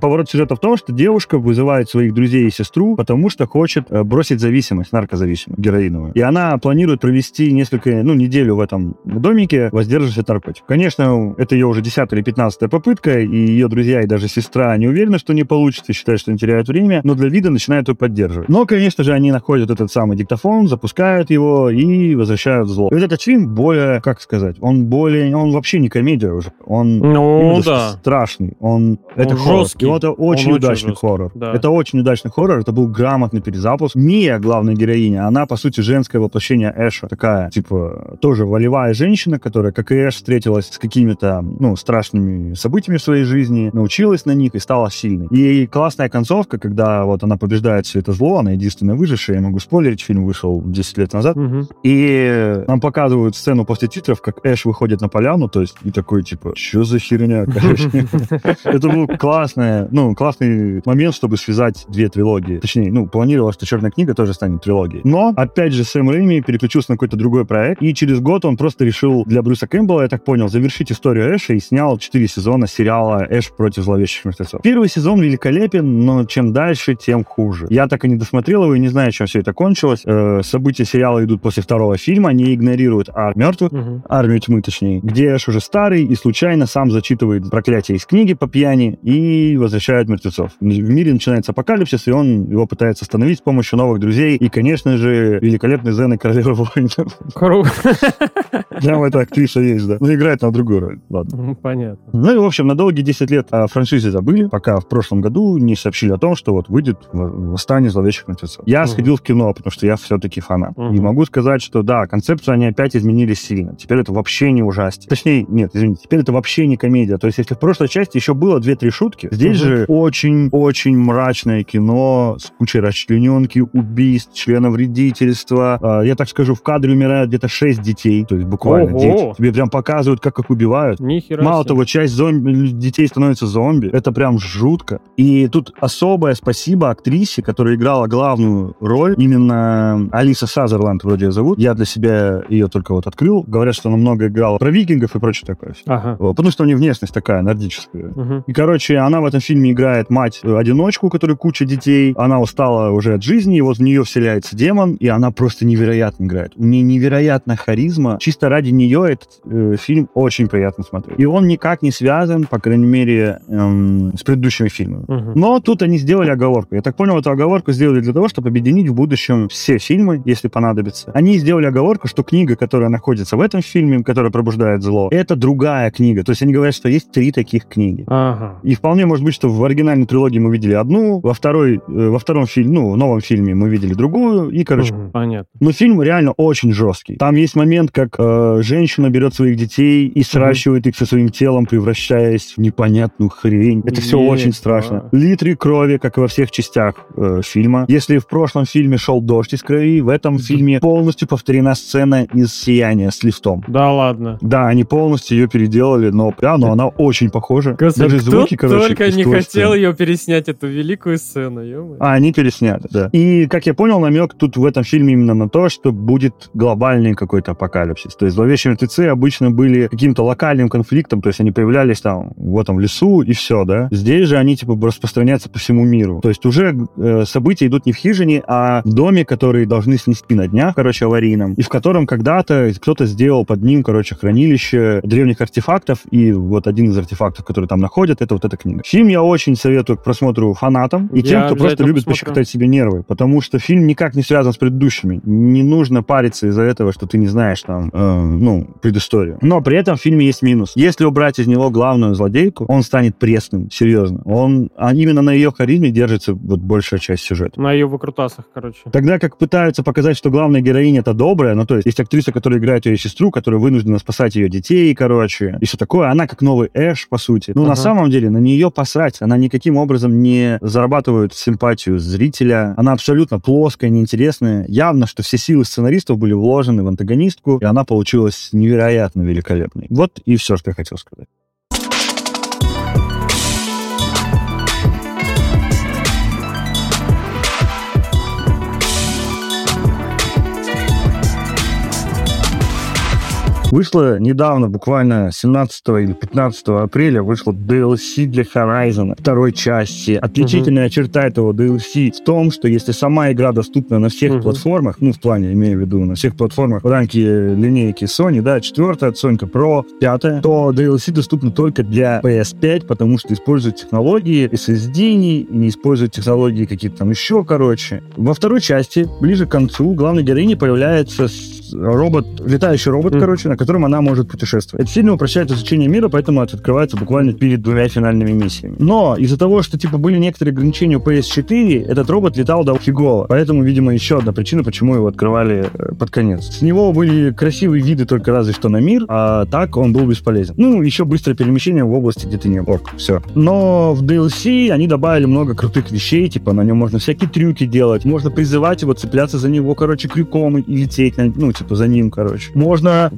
Поворот сюжета в том, что девушка вызывает своих друзей и сестру, потому что хочет бросить зависимость, наркозависимость, героиновую. И она планирует провести несколько, ну, неделю в этом домике, воздерживаясь от наркотиков. Конечно, это ее уже десятая или пятнадцатая попытка, и ее друзья и даже сестра не уверены, что не получится, считают, что они теряют время, но для вида начинают ее поддерживать. Но, конечно же, они находят этот самый диктофон, запускают его и возвращают зло. И вот этот фильм более, как сказать, он более, он вообще не комедия уже, он ну, да. страшный, он, он это жестко. И это очень он удачный очень хоррор. Да. Это очень удачный хоррор, это был грамотный перезапуск. Мия, главная героиня, она, по сути, женское воплощение Эша. Такая, типа, тоже волевая женщина, которая, как и Эш, встретилась с какими-то, ну, страшными событиями в своей жизни, научилась на них и стала сильной. И классная концовка, когда вот она побеждает все это зло, она единственная выжившая, я могу спойлерить, фильм вышел десять лет назад, угу. и нам показывают сцену после титров, как Эш выходит на поляну, то есть, и такой, типа, что за херня, короче. Это был классный Ну, классный момент, чтобы связать две трилогии. Точнее, ну, планировалось, что «Черная книга» тоже станет трилогией. Но, опять же, Сэм Рэйми переключился на какой-то другой проект, и через год он просто решил для Брюса Кэмпбелла, я так понял, завершить историю Эша и снял четыре сезона сериала «Эш против зловещих мертвецов». Первый сезон великолепен, но чем дальше, тем хуже. Я так и не досмотрел его и не знаю, чем все это кончилось. Э, события сериала идут после второго фильма, они игнорируют ар- мертвых, угу. армию тьмы, точнее, где Эш уже старый и случайно сам зачитывает проклятие из книги по пьяни и возвращают мертвецов. В мире начинается апокалипсис, и он его пытается остановить с помощью новых друзей, и, конечно же, великолепный Зена Королева воинов. Круто. Прямо эта актриса есть, да. Но играет на другую роль. Ладно. Понятно. Ну и, в общем, на долгие десять лет о франшизе забыли, пока в прошлом году не сообщили о том, что вот выйдет «Восстание зловещих мертвецов». Я угу. сходил в кино, потому что я все-таки фанат. Угу. И могу сказать, что да, концепцию они опять изменили сильно. Теперь это вообще не ужастик. Точнее, нет, извините, теперь это вообще не комедия. То есть, если в прошлой части еще было две-три шутки, здесь угу. же очень-очень мрачное кино с кучей расчлененки, убийств, членовредительства. Я так скажу, в кадре умирают где-то шесть детей, то есть буквально дети. Тебе прям показывают, как их убивают. Нихера Мало себе. Того, часть зомби, детей становится зомби. Это прям жутко. И тут особое спасибо актрисе, которая играла главную роль. Именно Алиса Сазерленд вроде ее зовут. Я для себя ее только вот открыл. Говорят, что она много играла про викингов и прочее такое. Ага. Потому что у нее внешность такая нордическая. Угу. И, короче, она в этом фильме играет мать-одиночку, у которой куча детей. Она устала уже от жизни, и вот в нее вселяется демон, и она просто невероятно играет. У нее невероятная харизма. Чисто ради нее этот э, фильм очень приятно смотреть. И он никак не связан, по крайней мере, эм, с предыдущими фильмами. Угу. Но тут они сделали оговорку. Я так понял, эту оговорку сделали для того, чтобы объединить в будущем все фильмы, если понадобится. Они сделали оговорку, что книга, которая находится в этом фильме, которая пробуждает зло, это другая книга. То есть они говорят, что есть три таких книги. Ага. И вполне Вполне может быть, что в оригинальной трилогии мы видели одну, во второй, во втором фильме, ну, в новом фильме мы видели другую, и, короче... Угу, понятно. Но фильм реально очень жесткий. Там есть момент, как э, женщина берет своих детей и сращивает угу. их со своим телом, превращаясь в непонятную хрень. Это есть, все очень страшно. Да. Литры крови, как и во всех частях э, фильма. Если в прошлом фильме шел дождь из крови, в этом фильме полностью повторена сцена из «Сияния» с лифтом. Да ладно? Да, они полностью ее переделали, но прямо она очень похожа. Даже звуки, короче... Только не хотел ее переснять, эту великую сцену. Ё-моё. А, они пересняты, да. И, как я понял, намек тут в этом фильме именно на то, что будет глобальный какой-то апокалипсис. То есть зловещие мертвецы обычно были каким-то локальным конфликтом, то есть они появлялись там, вот там, в лесу, и все, да. Здесь же они, типа, распространяются по всему миру. То есть уже э, события идут не в хижине, а в доме, который должны снести на днях, короче, аварийном, и в котором когда-то кто-то сделал под ним, короче, хранилище древних артефактов, и вот один из артефактов, который там находят, это вот эта книга. Фильм я очень советую к просмотру фанатам и я тем, кто просто любит посмотрю. Пощекотать себе нервы, потому что фильм никак не связан с предыдущими. Не нужно париться из-за этого, что ты не знаешь там, э, ну, предысторию. Но при этом в фильме есть минус. Если убрать из него главную злодейку, он станет пресным, серьезно. Он, а именно на ее харизме держится вот большая часть сюжета. На ее выкрутасах, короче. Тогда как пытаются показать, что главная героиня это добрая, ну, то есть есть актриса, которая играет ее сестру, которая вынуждена спасать ее детей, короче, и все такое. Она как новый Эш, по сути. Ну, ага. на самом деле, на нее ее посрать. Она никаким образом не зарабатывает симпатию зрителя. Она абсолютно плоская, неинтересная. Явно, что все силы сценаристов были вложены в антагонистку, и она получилась невероятно великолепной. Вот и все, что я хотел сказать. Вышло недавно, буквально семнадцатого или пятнадцатого апреля, вышло ди эл си для Horizon, второй части. Отличительная mm-hmm. черта этого ди эл си в том, что если сама игра доступна на всех mm-hmm. платформах, ну, в плане, имею в виду, на всех платформах в рамки линейки Sony, да, четвертая, Сонька Pro, пятая, то ди эл си доступна только для пи эс пять, потому что используют технологии эс эс ди, не используют технологии какие-то там еще, короче. Во второй части, ближе к концу, главной героине появляется робот, летающий робот, mm-hmm. короче, на котором она может путешествовать. Это сильно упрощает изучение мира, поэтому это открывается буквально перед двумя финальными миссиями. Но из-за того, что, типа, были некоторые ограничения у пи эс четыре, этот робот летал до фигово. Поэтому, видимо, еще одна причина, почему его открывали под конец. С него были красивые виды только разве что на мир, а так он был бесполезен. Ну, еще быстрое перемещение в области, где ты не орк. Все. Но в ди эл си они добавили много крутых вещей, типа, на нем можно всякие трюки делать, можно призывать его, цепляться за него, короче, крюком и лететь, ну, типа, за ним, короче. Можно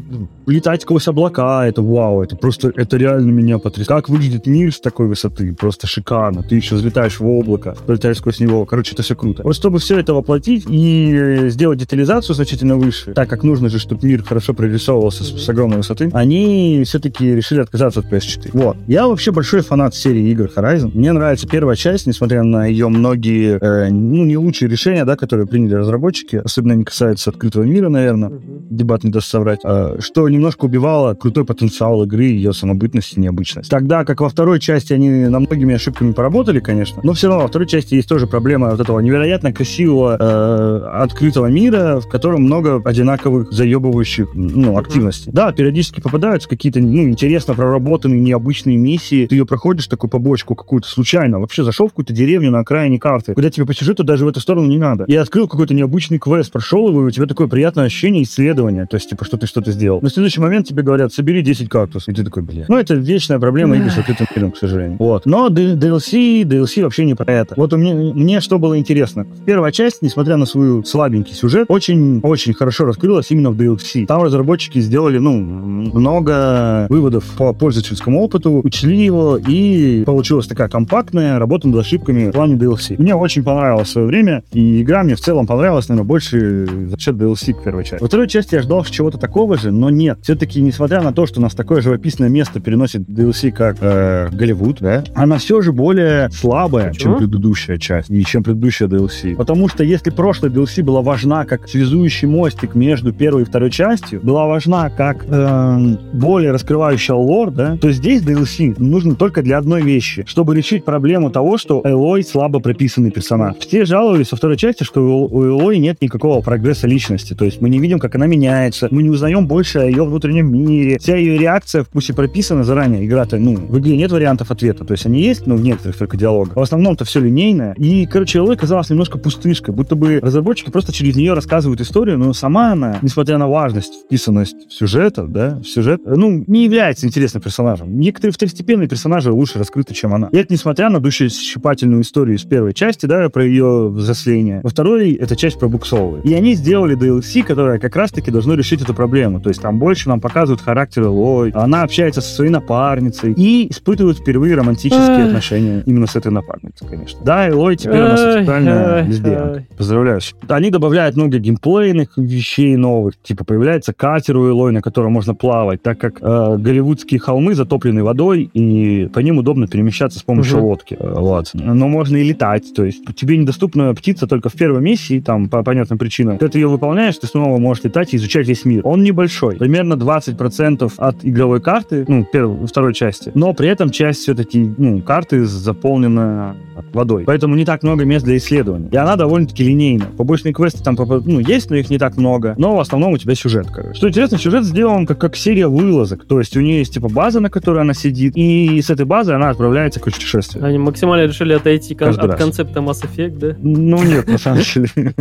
летать сквозь облака, это вау, это просто, это реально меня потрясло. Как выглядит мир с такой высоты? Просто шикарно. Ты еще взлетаешь в облако, пролетаешь сквозь него. Короче, это все круто. Вот чтобы все это воплотить и сделать детализацию значительно выше, так как нужно же, чтобы мир хорошо прорисовывался с, с огромной высоты, они все-таки решили отказаться от пи эс четыре. Вот. Я вообще большой фанат серии игр Horizon. Мне нравится первая часть, несмотря на ее многие, э, ну, не лучшие решения, да, которые приняли разработчики, особенно они касаются открытого мира, наверное. Дебат не даст соврать. Э, что немножко убивало крутой потенциал игры, ее самобытность и необычность. Тогда как во второй части они на многими ошибками поработали, конечно, но все равно во второй части есть тоже проблема вот этого невероятно красивого э, открытого мира, в котором много одинаковых заебывающих, ну, активностей. Да, периодически попадаются какие-то, ну, интересно проработанные, необычные миссии. Ты ее проходишь, такую побочку какую-то случайно. Вообще зашел в какую-то деревню на окраине карты, куда тебе по сюжету даже в эту сторону не надо. И открыл какой-то необычный квест, прошел его, и у тебя такое приятное ощущение исследования, то есть, типа, что ты что-то сделал. На следующий момент тебе говорят, собери десять кактусов. И ты такой, блядь. Ну, это вечная проблема игры с открытым миром, к сожалению. Вот. Но ди эл си, ди эл си вообще не про это. Вот у меня, мне что было интересно. Первая часть, несмотря на свой слабенький сюжет, очень-очень хорошо раскрылась именно в ди эл си. Там разработчики сделали, ну, много выводов по пользовательскому опыту, учли его, и получилась такая компактная работа над ошибками в плане ди эл си. Мне очень понравилось в свое время, и игра мне в целом понравилась, наверное, больше за счет ди эл си к первой части. Во второй части я ждал чего-то такого же, но нет. Все-таки, несмотря на то, что нас такое живописное место переносит ди эл си, как э, Голливуд, да, она все же более слабая, Почему? чем предыдущая часть, и чем предыдущая ди эл си. Потому что если прошлая ди эл си была важна как связующий мостик между первой и второй частью, была важна как э, более раскрывающая лор, да, то здесь ди эл си нужно только для одной вещи, чтобы решить проблему того, что Элой слабо прописанный персонаж. Все жаловались во второй части, что у Элой нет никакого прогресса личности, то есть мы не видим, как она меняется, мы не узнаем больше о ее внутреннем мире. Вся ее реакция, пусть и прописана заранее, игра-то, ну, в игре нет вариантов ответа, то есть они есть, но в некоторых только диалогах. В основном-то все линейное, и, короче, Элой казалась немножко пустышкой, будто бы разработчики просто через нее рассказывают историю, но сама она, несмотря на важность, вписанность сюжета, да, в сюжет, ну, не является интересным персонажем. Некоторые второстепенные персонажи лучше раскрыты, чем она. И это несмотря на душещипательную историю из первой части, да, про ее взросление. Во второй эта часть про буксовую. И они сделали ди эл си, которая как раз-таки должно решить эту проблему, то есть там больше нам показывают характер Элой, она общается со своей напарницей и испытывают впервые романтические отношения именно с этой напарницей, конечно. Да, Элой теперь у нас сексуальная лесбиянка. Поздравляю. Они добавляют много геймплейных вещей новых, типа появляется катер у Элой, на котором можно плавать, так как э, голливудские холмы затоплены водой, и по ним удобно перемещаться с помощью угу. лодки. Э, вот. Но можно и летать, то есть тебе недоступна птица только в первой миссии, там, по понятным причинам. Когда ты ее выполняешь, ты снова можешь летать и изучать весь мир. Он небольшой, примерно двадцать процентов от игровой карты, ну, первой, второй части, но при этом часть все-таки, ну, карты заполнена водой. Поэтому не так много мест для исследований. И она довольно-таки линейна. Побочные квесты там, ну, есть, но их не так много, но в основном у тебя сюжет, короче. Что интересно, сюжет сделан как, как серия вылазок, то есть у нее есть, типа, база, на которой она сидит, и с этой базы она отправляется к путешествию. Они максимально решили отойти кон- от раз. концепта Mass Effect, да? Ну, нет, на самом деле.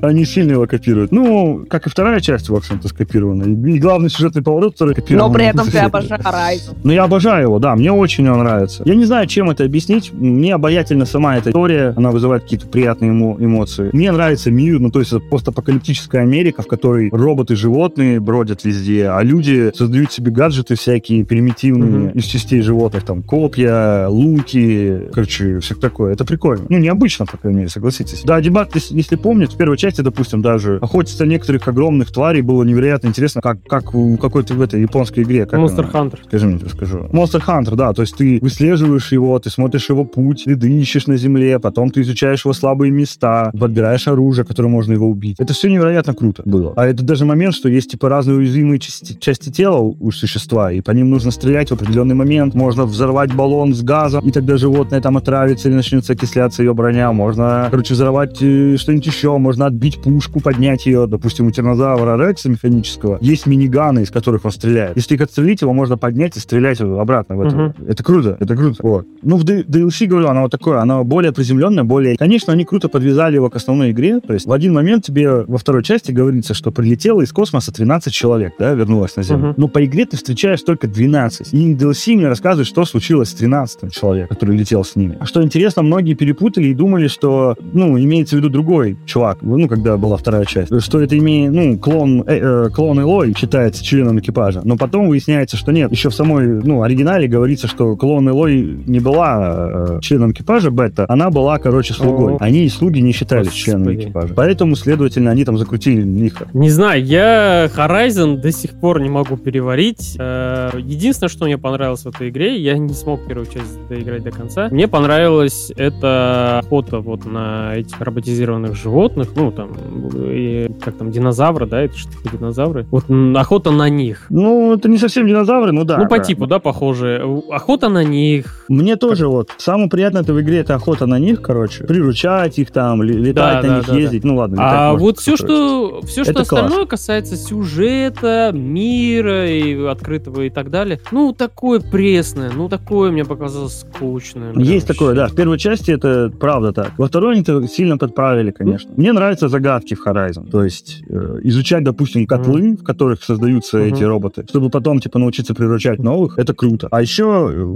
Они сильно его копируют. Ну, как и вторая часть, в общем-то, скопирована. И главный сюжетный поворот, который копирован. Но при этом ты обожаешь Horizon. Ну, я обожаю его, да, мне очень он нравится. Я не знаю, чем это объяснить. Мне обаятельна сама эта история, она вызывает какие-то приятные ему эмоции. Мне нравится мир, ну, то есть это постапокалиптическая Америка, в которой роботы-животные бродят везде, а люди создают себе гаджеты всякие примитивные mm-hmm. из частей животных, там, копья, луки, короче, все такое. Это прикольно. Ну, необычно, по крайней мере, согласитесь. Да, Дебат, если помнят, в первой части, допустим, даже охотятся некоторые некоторых огромных тварей было невероятно интересно, как, как у какой-то в этой японской игре. Как Monster она? Hunter. Скажи мне, расскажу. Monster Hunter, да, то есть ты выслеживаешь его, ты смотришь его путь, ты ищешь на земле, потом ты изучаешь его слабые места, подбираешь оружие, которое можно его убить. Это все невероятно круто было. А это даже момент, что есть типа разные уязвимые части, части тела у существа, и по ним нужно стрелять в определенный момент, можно взорвать баллон с газом, и тогда животное там отравится или начнется окисляться ее броня, можно, короче, взорвать э, что-нибудь еще, можно отбить пушку, поднять ее, допустим, у тернозавра Рекса механического есть миниганы, из которых он стреляет. Если их отстрелить, его можно поднять и стрелять обратно в это. Uh-huh. Это круто, это круто. Вот. Ну, в ди эл си, говорю, оно вот такое, оно более приземленное, более... Конечно, они круто подвязали его к основной игре, то есть в один момент тебе во второй части говорится, что прилетело из космоса тринадцать человек, да, вернулось на Землю. Uh-huh. Но по игре ты встречаешь только двенадцать. И ди эл си мне рассказывает, что случилось с тринадцатым человеком, который летел с ними. А что интересно, многие перепутали и думали, что, ну, имеется в виду другой чувак, ну, когда была вторая часть, что это имеет, ну, клон, э, э, клон Элой считается членом экипажа. Но потом выясняется, что нет. Еще в самой, ну, оригинале говорится, что клон Элой не была э, членом экипажа Бета, она была, короче, слугой. О-о-о. Они и слуги не считались Господи. членами экипажа. Поэтому, следовательно, они там закрутили лихо. Не знаю, я Horizon до сих пор не могу переварить. Единственное, что мне понравилось в этой игре, я не смог первую часть доиграть до конца. Мне понравилось это охота вот на этих роботизированных животных, ну, там, и, как там, динозавры, да, это что-то динозавры. Вот охота на них. Ну, это не совсем динозавры, но да. Ну, по да. типу, да, похоже. Охота на них. Мне тоже как... вот. Самое приятное это в игре, это охота на них, короче. Приручать их там, летать да, на да, них, да, ездить. Да. Ну, ладно. А можно, вот все, что, все, что остальное касается сюжета, мира и открытого и так далее, ну, такое пресное, ну, такое мне показалось скучное. Есть вообще. Такое, да. В первой части это правда так. Во второй они это сильно подправили, конечно. Mm-hmm. Мне нравятся загадки в Horizon. То есть э, изучать, допустим, котлы, mm-hmm. в которых создаются mm-hmm. эти роботы, чтобы потом, типа, научиться приручать новых, это круто. А еще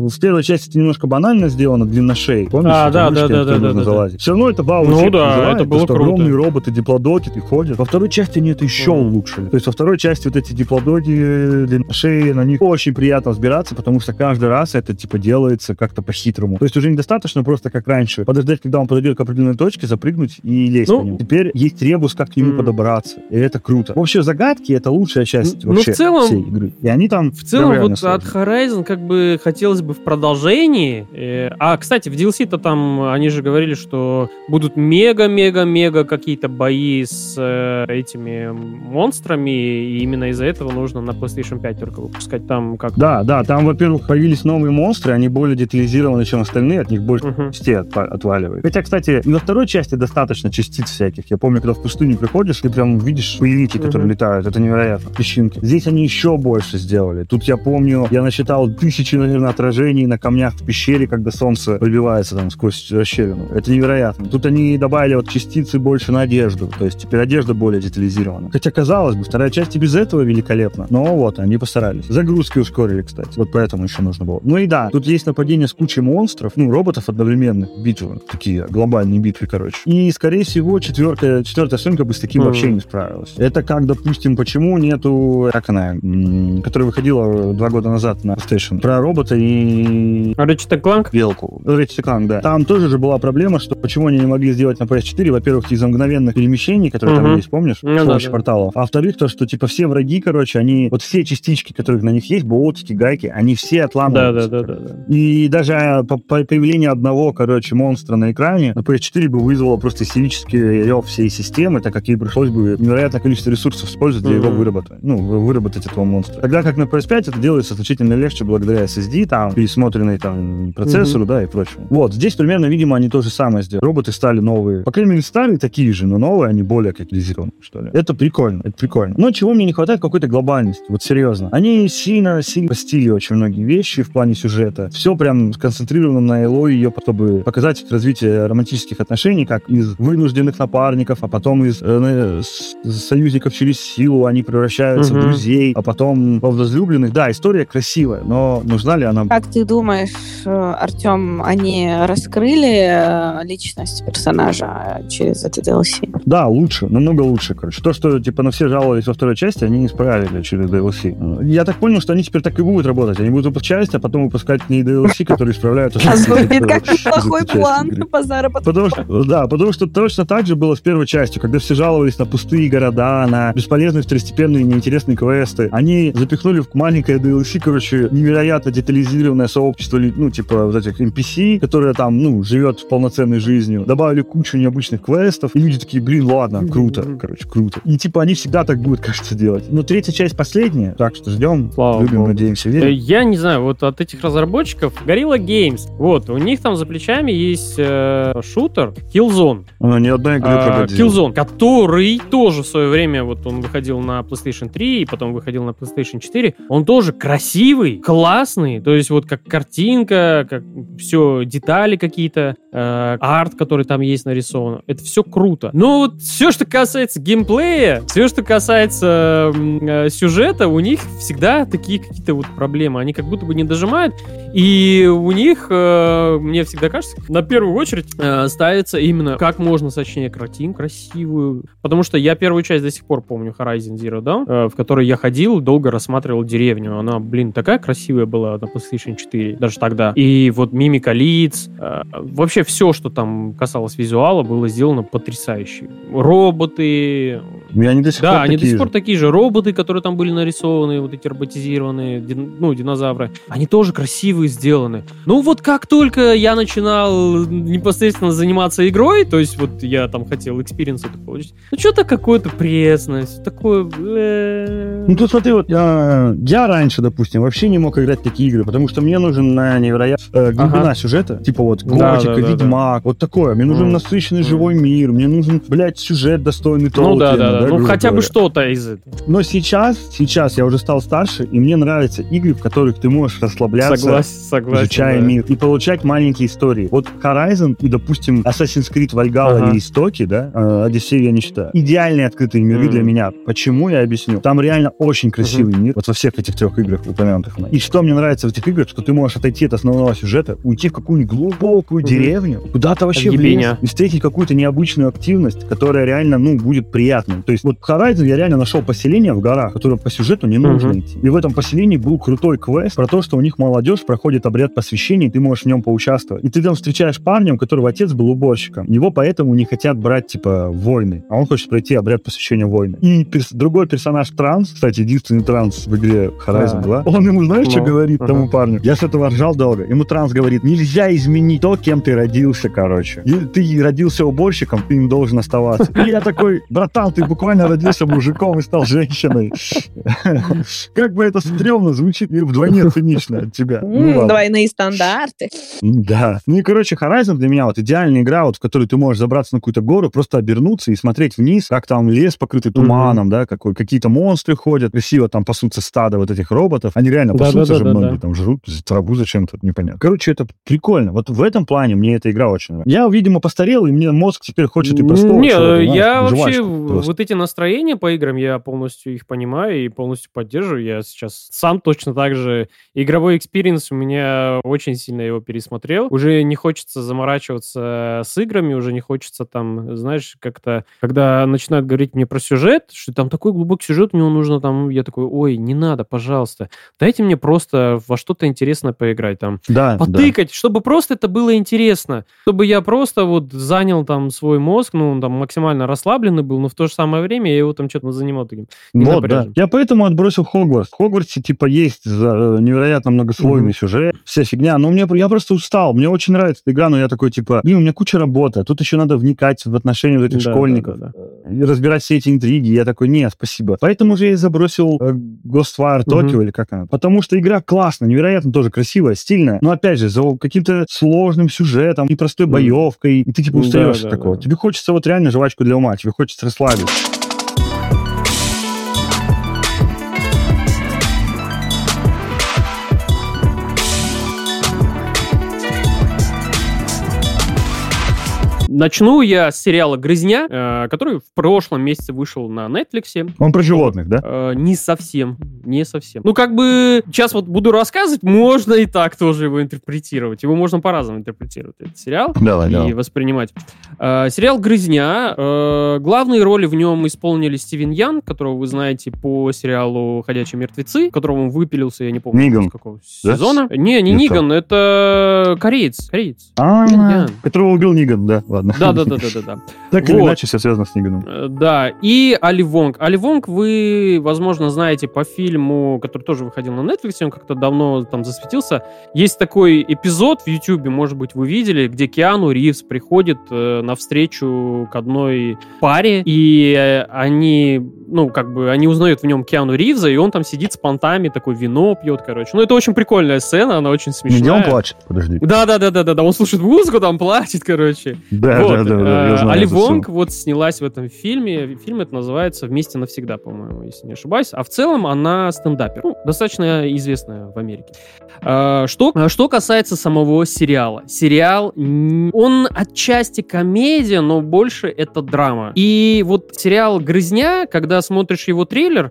в первой части это немножко банально сделано, длинношей. Помнишь? А, да, да, да, да, да, да, залазить. Все равно это вау-эффект ну, да, называет, это было круто. Огромные роботы, диплодоки, и ходят. Во второй части они это еще mm-hmm. улучшили. То есть во второй части вот эти диплодоки, длинношеи, на них очень приятно взбираться, потому что каждый раз это, типа, делается как-то по-хитрому. То есть уже недостаточно просто, как раньше, подождать, когда он подойдет к определенной точке, запрыгнуть и лезть ну, по нему. Теперь есть ребус, как к нему mm-hmm. подобраться. И это круто. Вообще, загадки — это лучшая часть ну, вообще в целом, всей игры. И они там в целом вот сложны. От Horizon как бы хотелось бы в продолжении. А, кстати, в ди эл си-то там они же говорили, что будут мега-мега-мега какие-то бои с этими монстрами, и именно из-за этого нужно на PlayStation пять только выпускать там как... Да, да, там, во-первых, появились новые монстры, они более детализированы, чем остальные, от них больше uh-huh. частей от- отваливает. Хотя, кстати, во второй части достаточно частиц всяких. Я помню, когда в пустыню приходишь, ты прям видишь пылинки, которые uh-huh. летают, это невероятно, песчинки. Здесь они еще больше сделали. Тут я помню, я насчитал тысячи, наверное, отражений на камнях в пещере, когда солнце пробивается там сквозь расщелину. Это невероятно. Тут они добавили вот частицы больше на одежду, то есть теперь одежда более детализирована. Хотя, казалось бы, вторая часть и без этого великолепна, но вот, они постарались. Загрузки ускорили, кстати, вот поэтому еще нужно было. Ну и да, тут есть нападение с кучей монстров, ну, роботов одновременных, битвы, такие глобальные битвы, короче. И, скорее всего, четвертая, четвертая сумка бы с таким mm. вообще не справилась. Это как, допустим, почему нету, как она, м- которая выходила два года назад на PlayStation, про робота и... Ratchet энд Clank? Белку. Ratchet энд Clank, да. Там тоже же была проблема, что почему они не могли сделать на пи эс четыре, во-первых, из-за мгновенных перемещений, которые mm-hmm. там есть, помнишь, mm-hmm. с помощью mm-hmm. порталов. А во-вторых, то, что, типа, все враги, короче, они, вот все частички, которые на них есть, болтики, гайки, они все отламываются. Да-да-да. И даже по, по появлению одного, короче, монстра на экране на пи эс четыре бы вызвало просто истерический рев всей системы, так как ей пришлось бы невероятное количество ресурсов использовать для mm-hmm. его выработки. Ну, выработать этого монстра. Тогда как на пи эс пять это делается значительно легче благодаря эс эс ди, там, пересмотренной там процессору, mm-hmm. да, и прочему. Вот, здесь примерно, видимо, они то же самое сделали. Роботы стали новые. По крайней мере, стали такие же, но новые, они более катализированы, что ли. Это прикольно, это прикольно. Но чего мне не хватает, какой-то глобальности, вот серьезно. Они сильно, сильно постили очень многие вещи в плане сюжета. Все прям сконцентрировано на Элой, ее, чтобы показать развитие романтических отношений, как из вынужденных напарников, а потом из э, э, союзников через силу они превращаются угу. в друзей, а потом во возлюбленных. Да, история красивая, но нужна ли она? Как ты думаешь, Артём, они раскрыли личность персонажа через это ди эл си? Да, лучше, намного лучше, короче. То, что, типа, на все жаловались во второй части, они не справили через ди эл си. Я так понял, что они теперь так и будут работать. Они будут выпускать часть, а потом выпускать не ди эл си, которые исправляются. А звучит как плохой план по заработку. Да, потому что точно так же было с первой частью, когда все жаловались на пустые пустые города, на бесполезные второстепенные неинтересные квесты. Они запихнули в маленькое ди эл си, короче, невероятно детализированное сообщество, ну, типа вот этих эн пи си, которое там, ну, живет полноценной жизнью. Добавили кучу необычных квестов, и люди такие, блин, ладно, круто, короче, круто. И типа они всегда так будут, кажется, делать. Но третья часть последняя, так что ждем, Слава любим, Богу. Надеемся, верим. Я не знаю, вот от этих разработчиков Gorilla Games, вот, у них там за плечами есть э, шутер Killzone. Она ни одной игры а, проходила. Killzone, который тоже в свое время, вот он выходил на PlayStation три и потом выходил на PlayStation четыре, он тоже красивый, классный, то есть вот как картинка, как все, детали какие-то, э, арт, который там есть нарисован, это все круто. Но вот все, что касается геймплея, все, что касается э, сюжета, у них всегда такие какие-то вот проблемы, они как будто бы не дожимают, и у них, э, мне всегда кажется, на первую очередь э, ставится именно как можно сочнее картин красивую, потому что я первую часть до сих пор помню Horizon Zero Dawn, э, в которой я ходил, долго рассматривал деревню, она, блин, такая красивая была на PlayStation четыре, даже тогда, и вот мимика лиц, э, вообще все, что там касалось визуала, было сделано потрясающе. Роботы... И они до сих да, пор они такие до сих же. пор такие же. Роботы, которые там были нарисованы, вот эти роботизированные, дин, ну, динозавры, они тоже красивые сделаны. Ну, вот как только я начинал непосредственно заниматься игрой, то есть вот я там хотел экспириенс это получить, ну, что-то какое-то пресное, такое... Ну, тут смотри, вот я, я раньше, допустим, вообще не мог играть в такие игры, потому что мне нужен невероятная глубина ага. сюжета, типа вот готика, да, да, да, ведьмак, да. вот такое. Мне нужен mm. насыщенный mm. живой мир, мне нужен, блядь, сюжет достойный того. Ну, да, да, да. Да, ну, хотя говоря. бы что-то из этого. Но сейчас, сейчас я уже стал старше, и мне нравятся игры, в которых ты можешь расслабляться, согласен, согласен, изучая да. мир, и получать маленькие истории. Вот Horizon и, допустим, Assassin's Creed Valhalla ага. или Истоки, да, Одиссею я не считаю. Идеальные открытые миры mm. для меня. Почему, я объясню. Там реально очень красивый uh-huh. мир, вот во всех этих трех играх упомянутых. И что мне нравится в этих играх, что ты можешь отойти от основного сюжета, уйти в какую-нибудь глубокую uh-huh. деревню, куда-то вообще Отъебение. в лес, и встретить какую-то необычную активность, которая реально, ну, будет приятной. То есть вот в Horizon я реально нашел поселение в горах, которое по сюжету не нужно uh-huh. идти. И в этом поселении был крутой квест про то, что у них молодежь проходит обряд посвящения, и ты можешь в нем поучаствовать. И ты там встречаешь парня, у которого отец был уборщиком. Его поэтому не хотят брать, типа, войны. А он хочет пройти обряд посвящения войны. И перс- другой персонаж Транс, кстати, единственный Транс в игре Horizon два, он ему, знаешь, ну, что говорит uh-huh. тому парню? Я с этого ржал долго. Ему Транс говорит, нельзя изменить то, кем ты родился, короче. И ты родился уборщиком, ты им должен оставаться. И я такой, братан, ты буквально родился мужиком и стал женщиной. Как бы это стрёмно звучит, вдвойне цинично от тебя. Двойные стандарты. Да. Ну и, короче, Horizon для меня вот идеальная игра, вот в которой ты можешь забраться на какую-то гору, просто обернуться и смотреть вниз, как там лес покрытый туманом, да, какие-то монстры ходят, красиво там пасутся стадо вот этих роботов. Они реально пасутся же многие, там жрут траву зачем-то, непонятно. Короче, это прикольно. Вот в этом плане мне эта игра очень нравится. Я, видимо, постарел, и мне мозг теперь хочет и простого человека. Не, я вообще вот эти настроения по играм, я полностью их понимаю и полностью поддерживаю. Я сейчас сам точно так же. Игровой экспириенс у меня очень сильно его пересмотрел. Уже не хочется заморачиваться с играми, уже не хочется там, знаешь, как-то, когда начинают говорить мне про сюжет, что там такой глубокий сюжет, мне нужно там, я такой, ой, не надо, пожалуйста, дайте мне просто во что-то интересное поиграть там. Да, потыкать, да. чтобы просто это было интересно. Чтобы я просто вот занял там свой мозг, ну, он там максимально расслабленный был, но в то же самое время я его там что-то занимал таким. Вот, да. Я поэтому отбросил Хогвартс. В Хогвартсе, типа, есть невероятно многослойный mm-hmm. сюжет, вся фигня, но мне, я просто устал, мне очень нравится эта игра, но я такой, типа, блин, у меня куча работы, тут еще надо вникать в отношения этих да, школьников, да, да, да. разбирать все эти интриги, я такой, нет, спасибо. Поэтому же я и забросил э, Ghostwire Tokyo, mm-hmm. или как она, потому что игра классная, невероятно тоже красивая, стильная, но опять же, за каким-то сложным сюжетом и простой mm-hmm. боевкой, и ты, типа, устаешь mm-hmm. от такого. Mm-hmm. Тебе хочется вот реально жвачку для ума, тебе хочется расслабиться. Начну я с сериала «Грызня», который в прошлом месяце вышел на Netflix. Он про животных, да? Не совсем, не совсем. Ну, как бы, сейчас вот буду рассказывать, можно и так тоже его интерпретировать. Его можно по-разному интерпретировать, этот сериал. Давай, и давай. Воспринимать. Сериал «Грызня». Главные роли в нем исполнили Стивен Ян, которого вы знаете по сериалу «Ходячие мертвецы», которого он выпилился, я не помню, Ниган. С какого сезона. Да? Не, не Ниган, это кореец. Кореец. А, которого убил Ниган, да, ладно. ладно. Да-да-да. Так или иначе все связано с Нигуном. Да, и Али Вонг. Али Вонг вы, возможно, знаете по фильму, который тоже выходил на Netflix, он как-то давно там засветился. Есть такой эпизод в Ютубе, может быть, вы видели, где Киану Ривз приходит навстречу к одной паре, и они, ну, как бы, они узнают в нем Киану Ривза, и он там сидит с понтами, такой вино пьет, короче. Ну, это очень прикольная сцена, она очень смешная. Где он плачет? Подожди. Да-да-да-да-да, он слушает музыку, там плачет, короче. Да-да-да. Али Вонг вот снялась в этом фильме. Фильм это называется «Вместе навсегда», по-моему, если не ошибаюсь. А в целом она стендапер. Ну, достаточно известная в Америке. Что, что касается самого сериала. Сериал, он отчасти комедия, но больше это драма. И вот сериал «Грызня», когда смотришь его трейлер,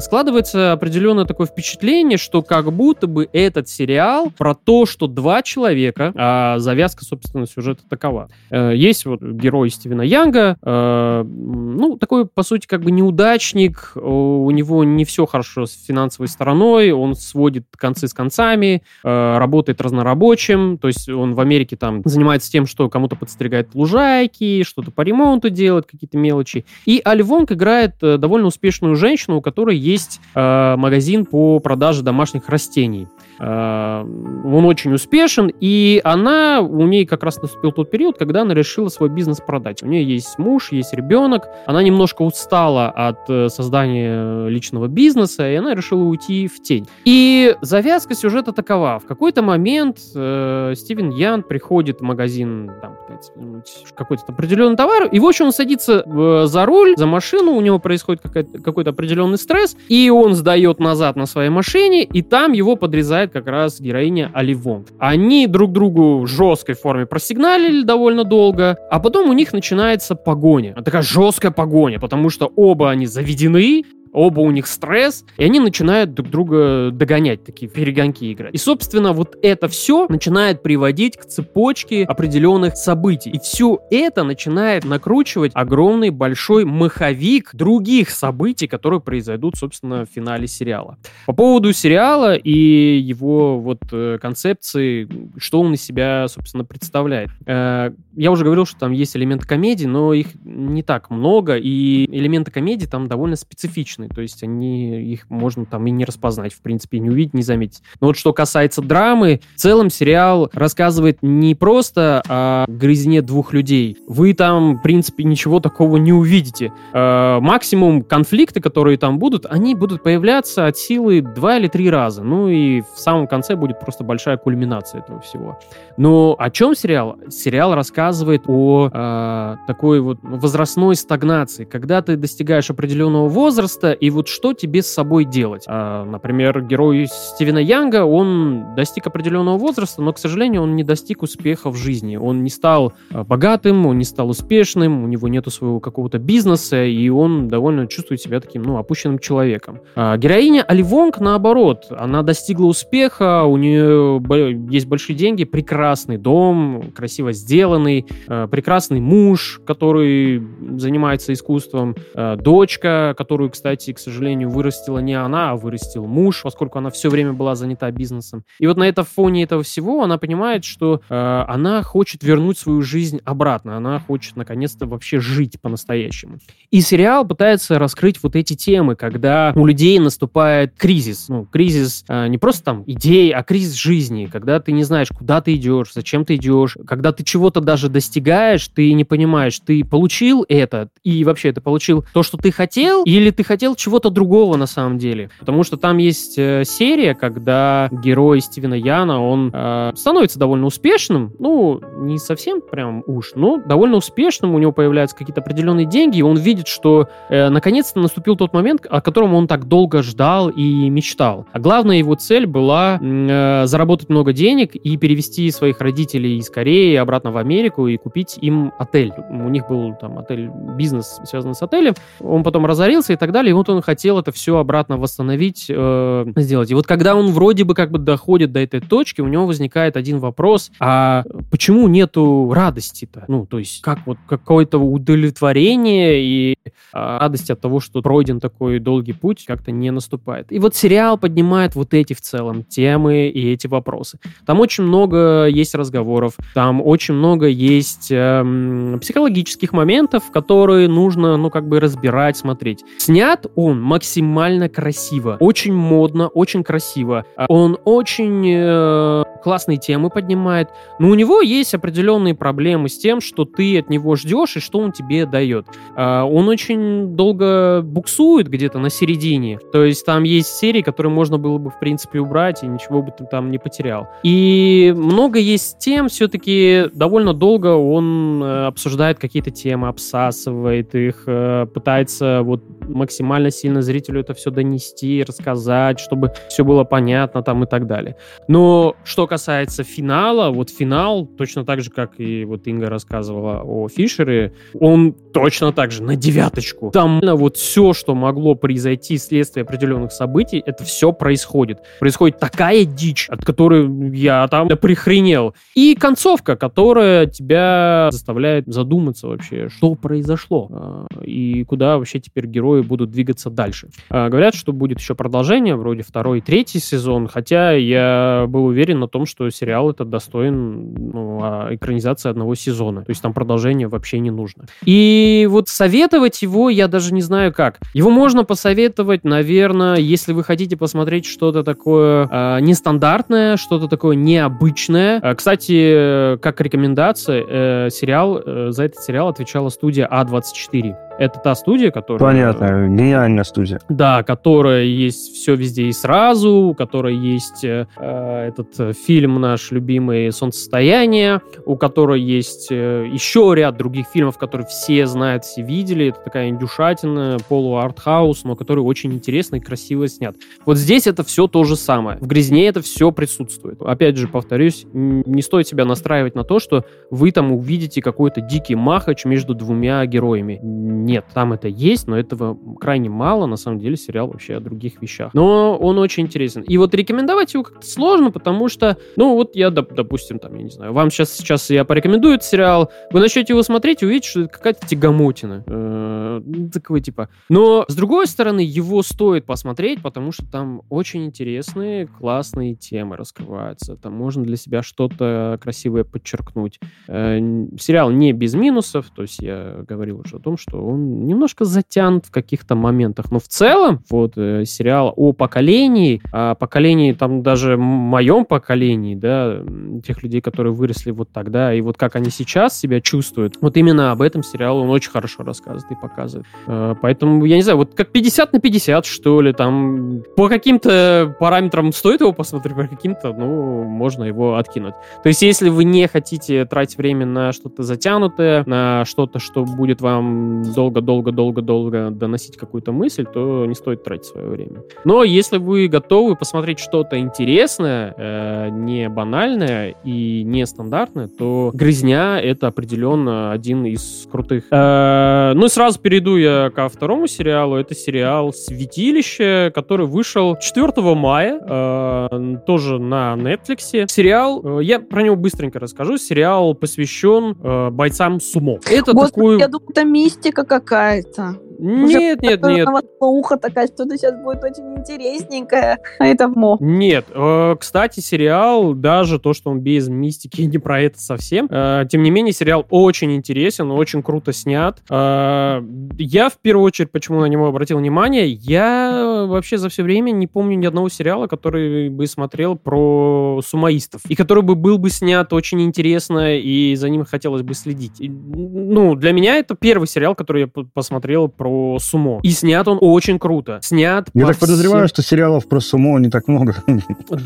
складывается определенное такое впечатление, что как будто бы этот сериал про то, что два человека, а завязка, собственно, сюжета такова. Есть вот герой Стивена Янга, ну, такой, по сути, как бы неудачник, у него не все хорошо с финансовой стороной, он сводит концы с концами, работает разнорабочим, то есть он в Америке там занимается тем, что кому-то подстригает лужайки, что-то по ремонту делает, какие-то мелочи. И Али Вонг играет довольно успешную женщину, у которой есть магазин по продаже домашних растений. Он очень успешен, и она, у нее как раз наступил тот период, когда она решила свой бизнес продать. У нее есть муж, есть ребенок, она немножко устала от создания личного бизнеса, и она решила уйти в тень. И завязка сюжета такова. В какой-то момент э, Стивен Ян приходит в магазин, там, пытается вернуть какой-то определенный товар, и, в общем, он садится э, за руль, за машину, у него происходит какой-то определенный стресс, и он сдает назад на своей машине, и там его подрезает как раз героиня Али Вонг. Они друг другу в жесткой форме просигналили довольно долго, а потом у них начинается погоня. Такая жесткая погоня, потому что оба они заведены, оба у них стресс, и они начинают друг друга догонять, такие перегонки играть. И, собственно, вот это все начинает приводить к цепочке определенных событий. И все это начинает накручивать огромный большой маховик других событий, которые произойдут, собственно, в финале сериала. По поводу сериала и его вот концепции, что он из себя, собственно, представляет. Я уже говорил, что там есть элементы комедии, но их не так много, и элементы комедии там довольно специфичны. То есть они, их можно там и не распознать, в принципе, и не увидеть, не заметить. Но вот что касается драмы, в целом сериал рассказывает не просто о грызне двух людей. Вы там, в принципе, ничего такого не увидите. Э, максимум конфликты, которые там будут, они будут появляться от силы два или три раза. Ну и в самом конце будет просто большая кульминация этого всего. Но о чем сериал? Сериал рассказывает о э, такой вот возрастной стагнации. Когда ты достигаешь определенного возраста, и вот что тебе с собой делать. Например, герой Стивена Янга, он достиг определенного возраста, но, к сожалению, он не достиг успеха в жизни. Он не стал богатым, он не стал успешным, у него нету своего какого-то бизнеса, и он довольно чувствует себя таким, ну, опущенным человеком. Героиня Али Вонг, наоборот, она достигла успеха, у нее есть большие деньги, прекрасный дом, красиво сделанный, прекрасный муж, который занимается искусством, дочка, которую, кстати, Кстати, к сожалению, вырастила не она, а вырастил муж, поскольку она все время была занята бизнесом. И вот на этом фоне этого всего она понимает, что э, она хочет вернуть свою жизнь обратно. Она хочет, наконец-то, вообще жить по-настоящему. И сериал пытается раскрыть вот эти темы, когда у людей наступает кризис. Ну, кризис э, не просто там идей, а кризис жизни. Когда ты не знаешь, куда ты идешь, зачем ты идешь. Когда ты чего-то даже достигаешь, ты не понимаешь, ты получил это, и вообще ты получил то, что ты хотел, или ты хотел хотел чего-то другого на самом деле. Потому что там есть э, серия, когда герой Стивена Яна, он э, становится довольно успешным, ну, не совсем прям уж, но довольно успешным, у него появляются какие-то определенные деньги, и он видит, что э, наконец-то наступил тот момент, о котором он так долго ждал и мечтал. А главная его цель была э, заработать много денег и перевести своих родителей из Кореи обратно в Америку и купить им отель. У них был там отель, бизнес связанный с отелем, он потом разорился и так далее, и почему-то он хотел это все обратно восстановить, э, сделать. И вот когда он вроде бы как бы доходит до этой точки, у него возникает один вопрос, а почему нету радости-то? Ну, то есть как вот какое-то удовлетворение и радость от того, что пройден такой долгий путь, как-то не наступает. И вот сериал поднимает вот эти в целом темы и эти вопросы. Там очень много есть разговоров, там очень много есть э, психологических моментов, которые нужно, ну, как бы разбирать, смотреть. Снят он максимально красиво, очень модно, очень красиво. Он очень э, классные темы поднимает, но у него есть определенные проблемы с тем, что ты от него ждешь и что он тебе дает. Э, он очень долго буксует где-то на середине, то есть там есть серии, которые можно было бы, в принципе, убрать, и ничего бы ты там не потерял. И много есть тем, все-таки довольно долго он э, обсуждает какие-то темы, обсасывает их, э, пытается вот максимально сильно зрителю это все донести, рассказать, чтобы все было понятно там и так далее. Но что касается финала, вот финал, точно так же, как и вот Инга рассказывала о Фишере, он точно так же на девяточку. Там вот все, что могло произойти вследствие определенных событий, это все происходит. Происходит такая дичь, от которой я там прихренел. И концовка, которая тебя заставляет задуматься вообще, что произошло и куда вообще теперь герои будут двигаться дальше. Говорят, что будет еще продолжение, вроде второй и третий сезон, хотя я был уверен на том, что сериал этот достоин, ну, экранизации одного сезона. То есть там продолжение вообще не нужно. И вот советовать его я даже не знаю как. Его можно посоветовать, наверное, если вы хотите посмотреть что-то такое э, нестандартное, что-то такое необычное. Э, кстати, как рекомендация, э, сериал, э, за этот сериал отвечала студия а двадцать четыре. Это та студия, которая... Понятно, гениальная студия. Да, которая есть «Все везде и сразу», у которой есть э, этот фильм наш любимый «Солнцестояние», у которой есть э, еще ряд других фильмов, которые все знают, все видели. Это такая индюшатина, полуартхаус, но который очень интересно и красиво снят. Вот здесь это все то же самое. В «Грязне» это все присутствует. Опять же, повторюсь, не стоит себя настраивать на то, что вы там увидите какой-то дикий махач между двумя героями. Нет, там это есть, но этого крайне мало. На самом деле сериал вообще о других вещах. Но он очень интересен. И вот рекомендовать его как-то сложно, потому что, ну вот я, доп- допустим, там, я не знаю, вам сейчас, сейчас я порекомендую этот сериал, вы начнете его смотреть и увидите, что это какая-то тягомотина. Э-э, такой типа. Но, с другой стороны, его стоит посмотреть, потому что там очень интересные, классные темы раскрываются. Там можно для себя что-то красивое подчеркнуть. Э-э, сериал не без минусов, то есть я говорил уже о том, что он немножко затянут в каких-то моментах. Но в целом, вот, э, сериал о поколении, о поколении, там, даже моем поколении, да, тех людей, которые выросли вот тогда, и вот как они сейчас себя чувствуют, вот именно об этом сериал он очень хорошо рассказывает и показывает. Э, поэтому, я не знаю, вот как пятьдесят на пятьдесят, что ли, там, по каким-то параметрам стоит его посмотреть, по каким-то, ну, можно его откинуть. То есть, если вы не хотите тратить время на что-то затянутое, на что-то, что будет вам долго долго-долго-долго-долго доносить какую-то мысль, то не стоит тратить свое время. Но если вы готовы посмотреть что-то интересное, э, не банальное и не стандартное, то «Грызня» — это определенно один из крутых. Э, ну и сразу перейду я ко второму сериалу. Это сериал «Святилище», который вышел четвёртого мая, э, тоже на Netflix. Сериал, э, я про него быстренько расскажу, сериал посвящен э, бойцам сумо. Это Господи, такой... я думаю, это мистика какая-то. Нет, нет, нет. Ухо такая, что-то сейчас будет очень интересненькое. А это мо. Нет. Э, кстати, сериал, даже то, что он без мистики, не про это совсем. Э, тем не менее, сериал очень интересен, очень круто снят. Э, я, в первую очередь, почему на него обратил внимание, я вообще за все время не помню ни одного сериала, который бы смотрел про сумоистов. И который бы был бы снят очень интересно, и за ним хотелось бы следить. И, ну, для меня это первый сериал, который я посмотрел про сумо. И снят он очень круто. Снят... Я так всем... подозреваю, что сериалов про сумо не так много.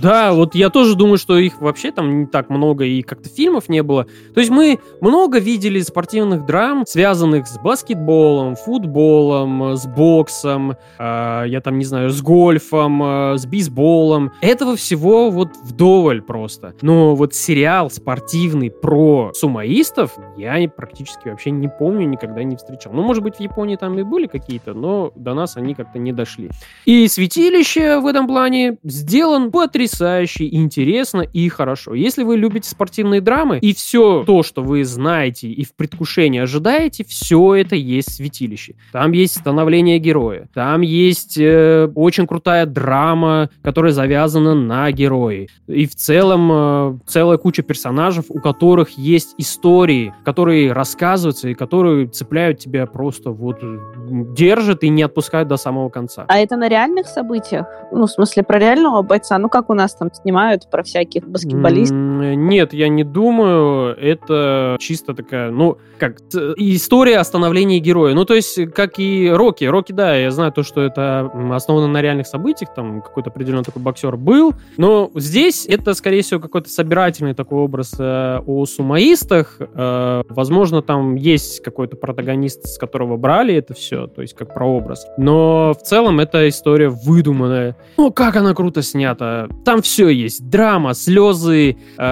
Да, вот я тоже думаю, что их вообще там не так много, и как-то фильмов не было. То есть мы много видели спортивных драм, связанных с баскетболом, футболом, с боксом, э, я там не знаю, с гольфом, э, с бейсболом. Этого всего вот вдоволь просто. Но вот сериал спортивный про сумоистов я практически вообще не помню, никогда не встречал. Ну, может быть, в Японии там и были какие-то, но до нас они как-то не дошли. И «Святилище» в этом плане сделан потрясающе, интересно и хорошо. Если вы любите спортивные драмы, и все то, что вы знаете и в предвкушении ожидаете, все это есть «Святилище». Там есть становление героя, там есть э, очень крутая драма, которая завязана на герое. И в целом э, целая куча персонажей, у которых есть истории, которые рассказываются и которые цепляют тебя просто вот, держат и не отпускают до самого конца. А это на реальных событиях? Ну, в смысле, про реального бойца? Ну, как у нас там снимают про всяких баскетболистов? Нет, я не думаю. Это чисто такая, ну, как история о становлении героя. Ну, то есть, как и Рокки. Рокки, да, я знаю то, что это основано на реальных событиях, там какой-то определенный такой боксер был, но здесь это, скорее всего, какой-то собирательный такой образ э, о сумоистах. Э, возможно, там есть какой-то протагонист, с которого брали это все, то есть как прообраз. Но в целом эта история выдуманная. Ну, как она круто снята. Там все есть. Драма, слезы, э,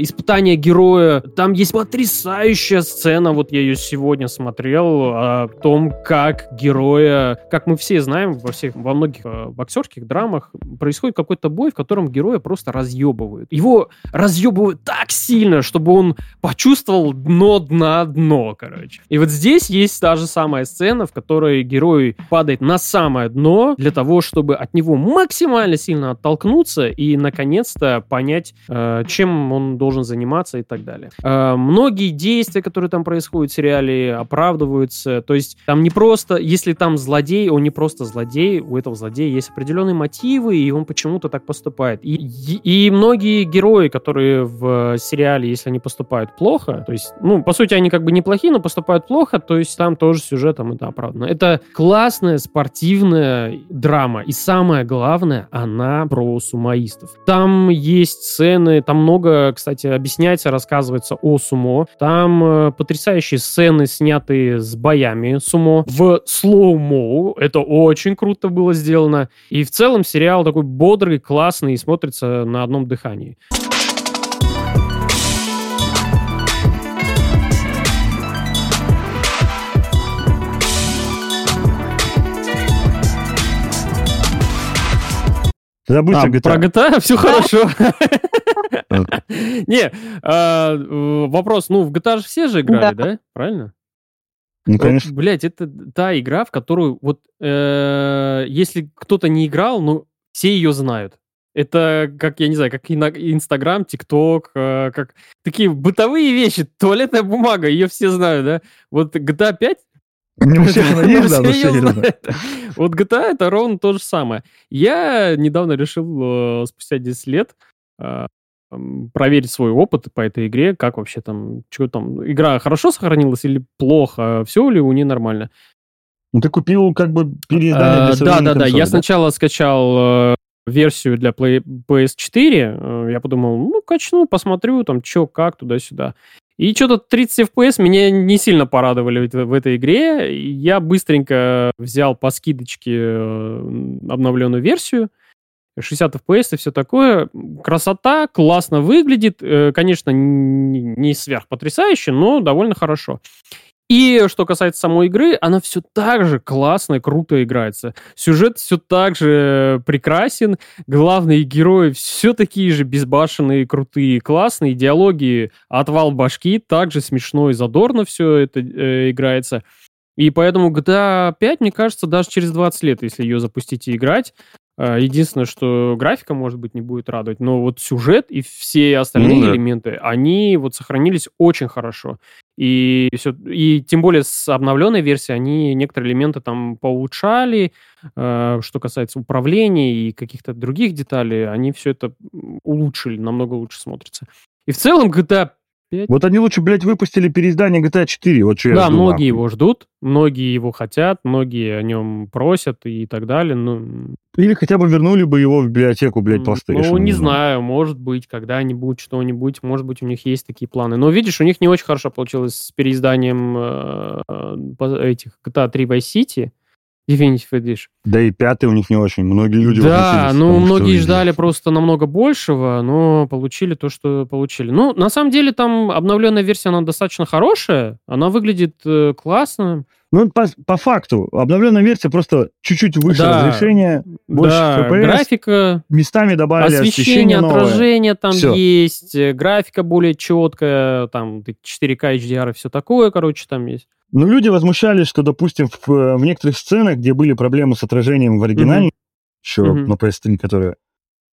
испытания героя. Там есть потрясающая сцена, вот я ее сегодня смотрел, о том, как героя, как мы все знаем, во всех, во многих э, боксерских драмах происходит какой-то бой, в котором героя просто разъебывают. Его разъебывают так сильно, чтобы он почувствовал дно, дно, дно, короче. И вот здесь есть та же самая сцена, в которой герой падает на самое дно для того, чтобы от него максимально сильно оттолкнуться и, наконец-то, понять, э, чем он должен заниматься и так далее. Э, многие действия, которые там происходят в сериале, оправдываются. То есть там не просто... Если там злодей, он не просто злодей, у этого злодея есть определенные мотивы, и он почему-то так поступает. И, и многие герои, которые в сериале, если они поступают плохо, то есть, ну, по сути, они как бы неплохие, но поступают плохо, то есть там тоже сюжетом это оправдано. Это классная спортивная драма, и самое главное, она про сумоистов. Там есть сцены, там много, кстати, объясняется, рассказывается о сумо, там э, потрясающие сцены, снятые с боями сумо, в слоу-моу, это очень круто было сделано, и в целом сериал такой бодрый, классный и смотрится на одном дыхании. Забудь а, о джи ти эй. Про джи ти эй все хорошо. Не, вопрос, ну в джи ти эй же все же играли, да? Правильно? Ну, конечно. Блять, это та игра, в которую вот если кто-то не играл, ну все ее знают. Это как, я не знаю, как Инстаграм, ТикТок, как такие бытовые вещи, туалетная бумага, ее все знают, да? Вот джи ти эй пять Не все не знают, но все не знают. Вот джи ти эй это ровно то же самое. Я недавно решил спустя десять лет проверить свой опыт по этой игре, как вообще там, что там, игра хорошо сохранилась или плохо, все ли у нее нормально. Ну ты купил как бы переиздание для современной консоли. Да-да-да, я сначала скачал версию для пи эс четыре, я подумал, ну качну, посмотрю, там, что, как, туда-сюда. И что-то тридцать эф пи эс меня не сильно порадовали в этой игре. Я быстренько взял по скидочке обновленную версию. шестьдесят эф пи эс и все такое. Красота, классно выглядит. Конечно, не сверхпотрясающе, но довольно хорошо. И что касается самой игры, она все так же классно и круто играется. Сюжет все так же прекрасен. Главные герои все такие же безбашенные, крутые, классные. Диалоги отвал башки. Также смешно и задорно все это э, играется. И поэтому джи ти эй пять, мне кажется, даже через двадцать лет, если ее запустить и играть, единственное, что графика, может быть, не будет радовать, но вот сюжет и все остальные ну, да. элементы, они вот сохранились очень хорошо. И, все, и тем более с обновленной версией они некоторые элементы там поулучшали, э, что касается управления и каких-то других деталей, они все это улучшили, намного лучше смотрится. И в целом джи ти эй пять... Вот они лучше, блядь, выпустили переиздание джи ти эй четыре, вот что я да, жду. Да, многие его ждут, многие его хотят, многие о нем просят и так далее, но... Или хотя бы вернули бы его в библиотеку, блядь, PlayStation. Ну, не знаю, может быть, когда-нибудь, что-нибудь, может быть, у них есть такие планы. Но, видишь, у них не очень хорошо получилось с переизданием э, этих джи ти эй три Vice City. Definitive Edition. Да и пятый у них не очень. Многие люди да, возмутились. Да, ну, многие ждали видели. Просто намного большего, но получили то, что получили. Ну, на самом деле, там обновленная версия, она достаточно хорошая, она выглядит э, классно. Ну, по, по факту, обновленная версия просто чуть-чуть выше да, разрешения, больше да, эф пи эс. Графика. Местами добавили освещение, освещение отражение там все. Есть, графика более четкая, там четыре ка, эйч ди ар и все такое, короче, там есть. Ну, люди возмущались, что, допустим, в, в некоторых сценах, где были проблемы с отражением в оригинале, mm-hmm. еще mm-hmm. на пи эс три, которые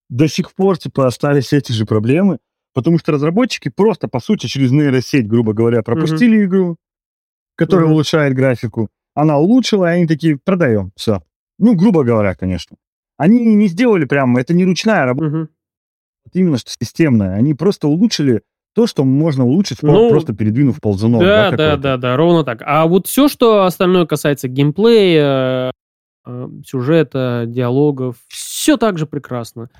до сих пор, типа, остались эти же проблемы, потому что разработчики просто, по сути, через нейросеть, грубо говоря, пропустили mm-hmm. игру, которая mm-hmm. улучшает графику. Она улучшила, и они такие, продаем, все. Ну, грубо говоря, конечно. Они не сделали прям, это не ручная работа, mm-hmm. именно что системная. Они просто улучшили то, что можно улучшить, ну, просто передвинув ползунок. Да, да, да, да, да, ровно так. А вот все, что остальное касается геймплея, сюжета, диалогов, все так же прекрасно.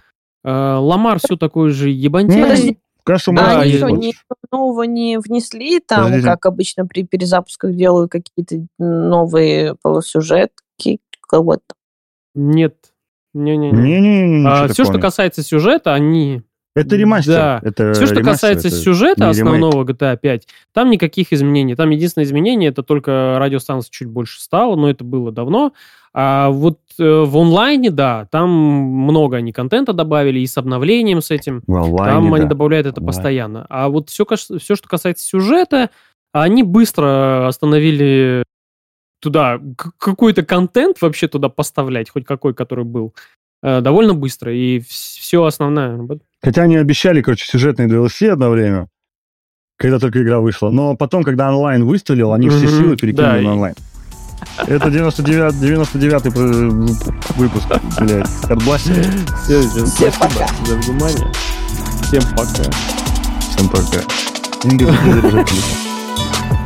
Ламар все такой же ебантяй. Подожди, кашу а они что, ничего нового не внесли? Там, Подождите. как обычно при перезапусках делают какие-то новые полусюжетки, кого-то? Нет. Не-не-не. А все, что касается сюжета, они... Это ремастер. Да. Это Все, что ремастер, касается сюжета основного ремейк. джи ти эй пять, там никаких изменений. Там единственное изменение, это только радиостанция чуть больше стала, но это было давно. А вот э, в онлайне, да, там много они контента добавили, и с обновлением с этим. Онлайне, там они да. добавляют это онлайн. Постоянно. А вот все, все, что касается сюжета, они быстро остановили туда какой-то контент вообще туда поставлять, хоть какой, который был. Довольно быстро, и все основное работа. Хотя они обещали, короче, сюжетные ди эл си одно время, когда только игра вышла, но потом, когда онлайн выстрелил, они mm-hmm. все силы перекинули да, на и... онлайн. Это девяносто девятый выпуск, блядь, Хардбластер. Всем пока. За внимание. Всем пока. Всем пока.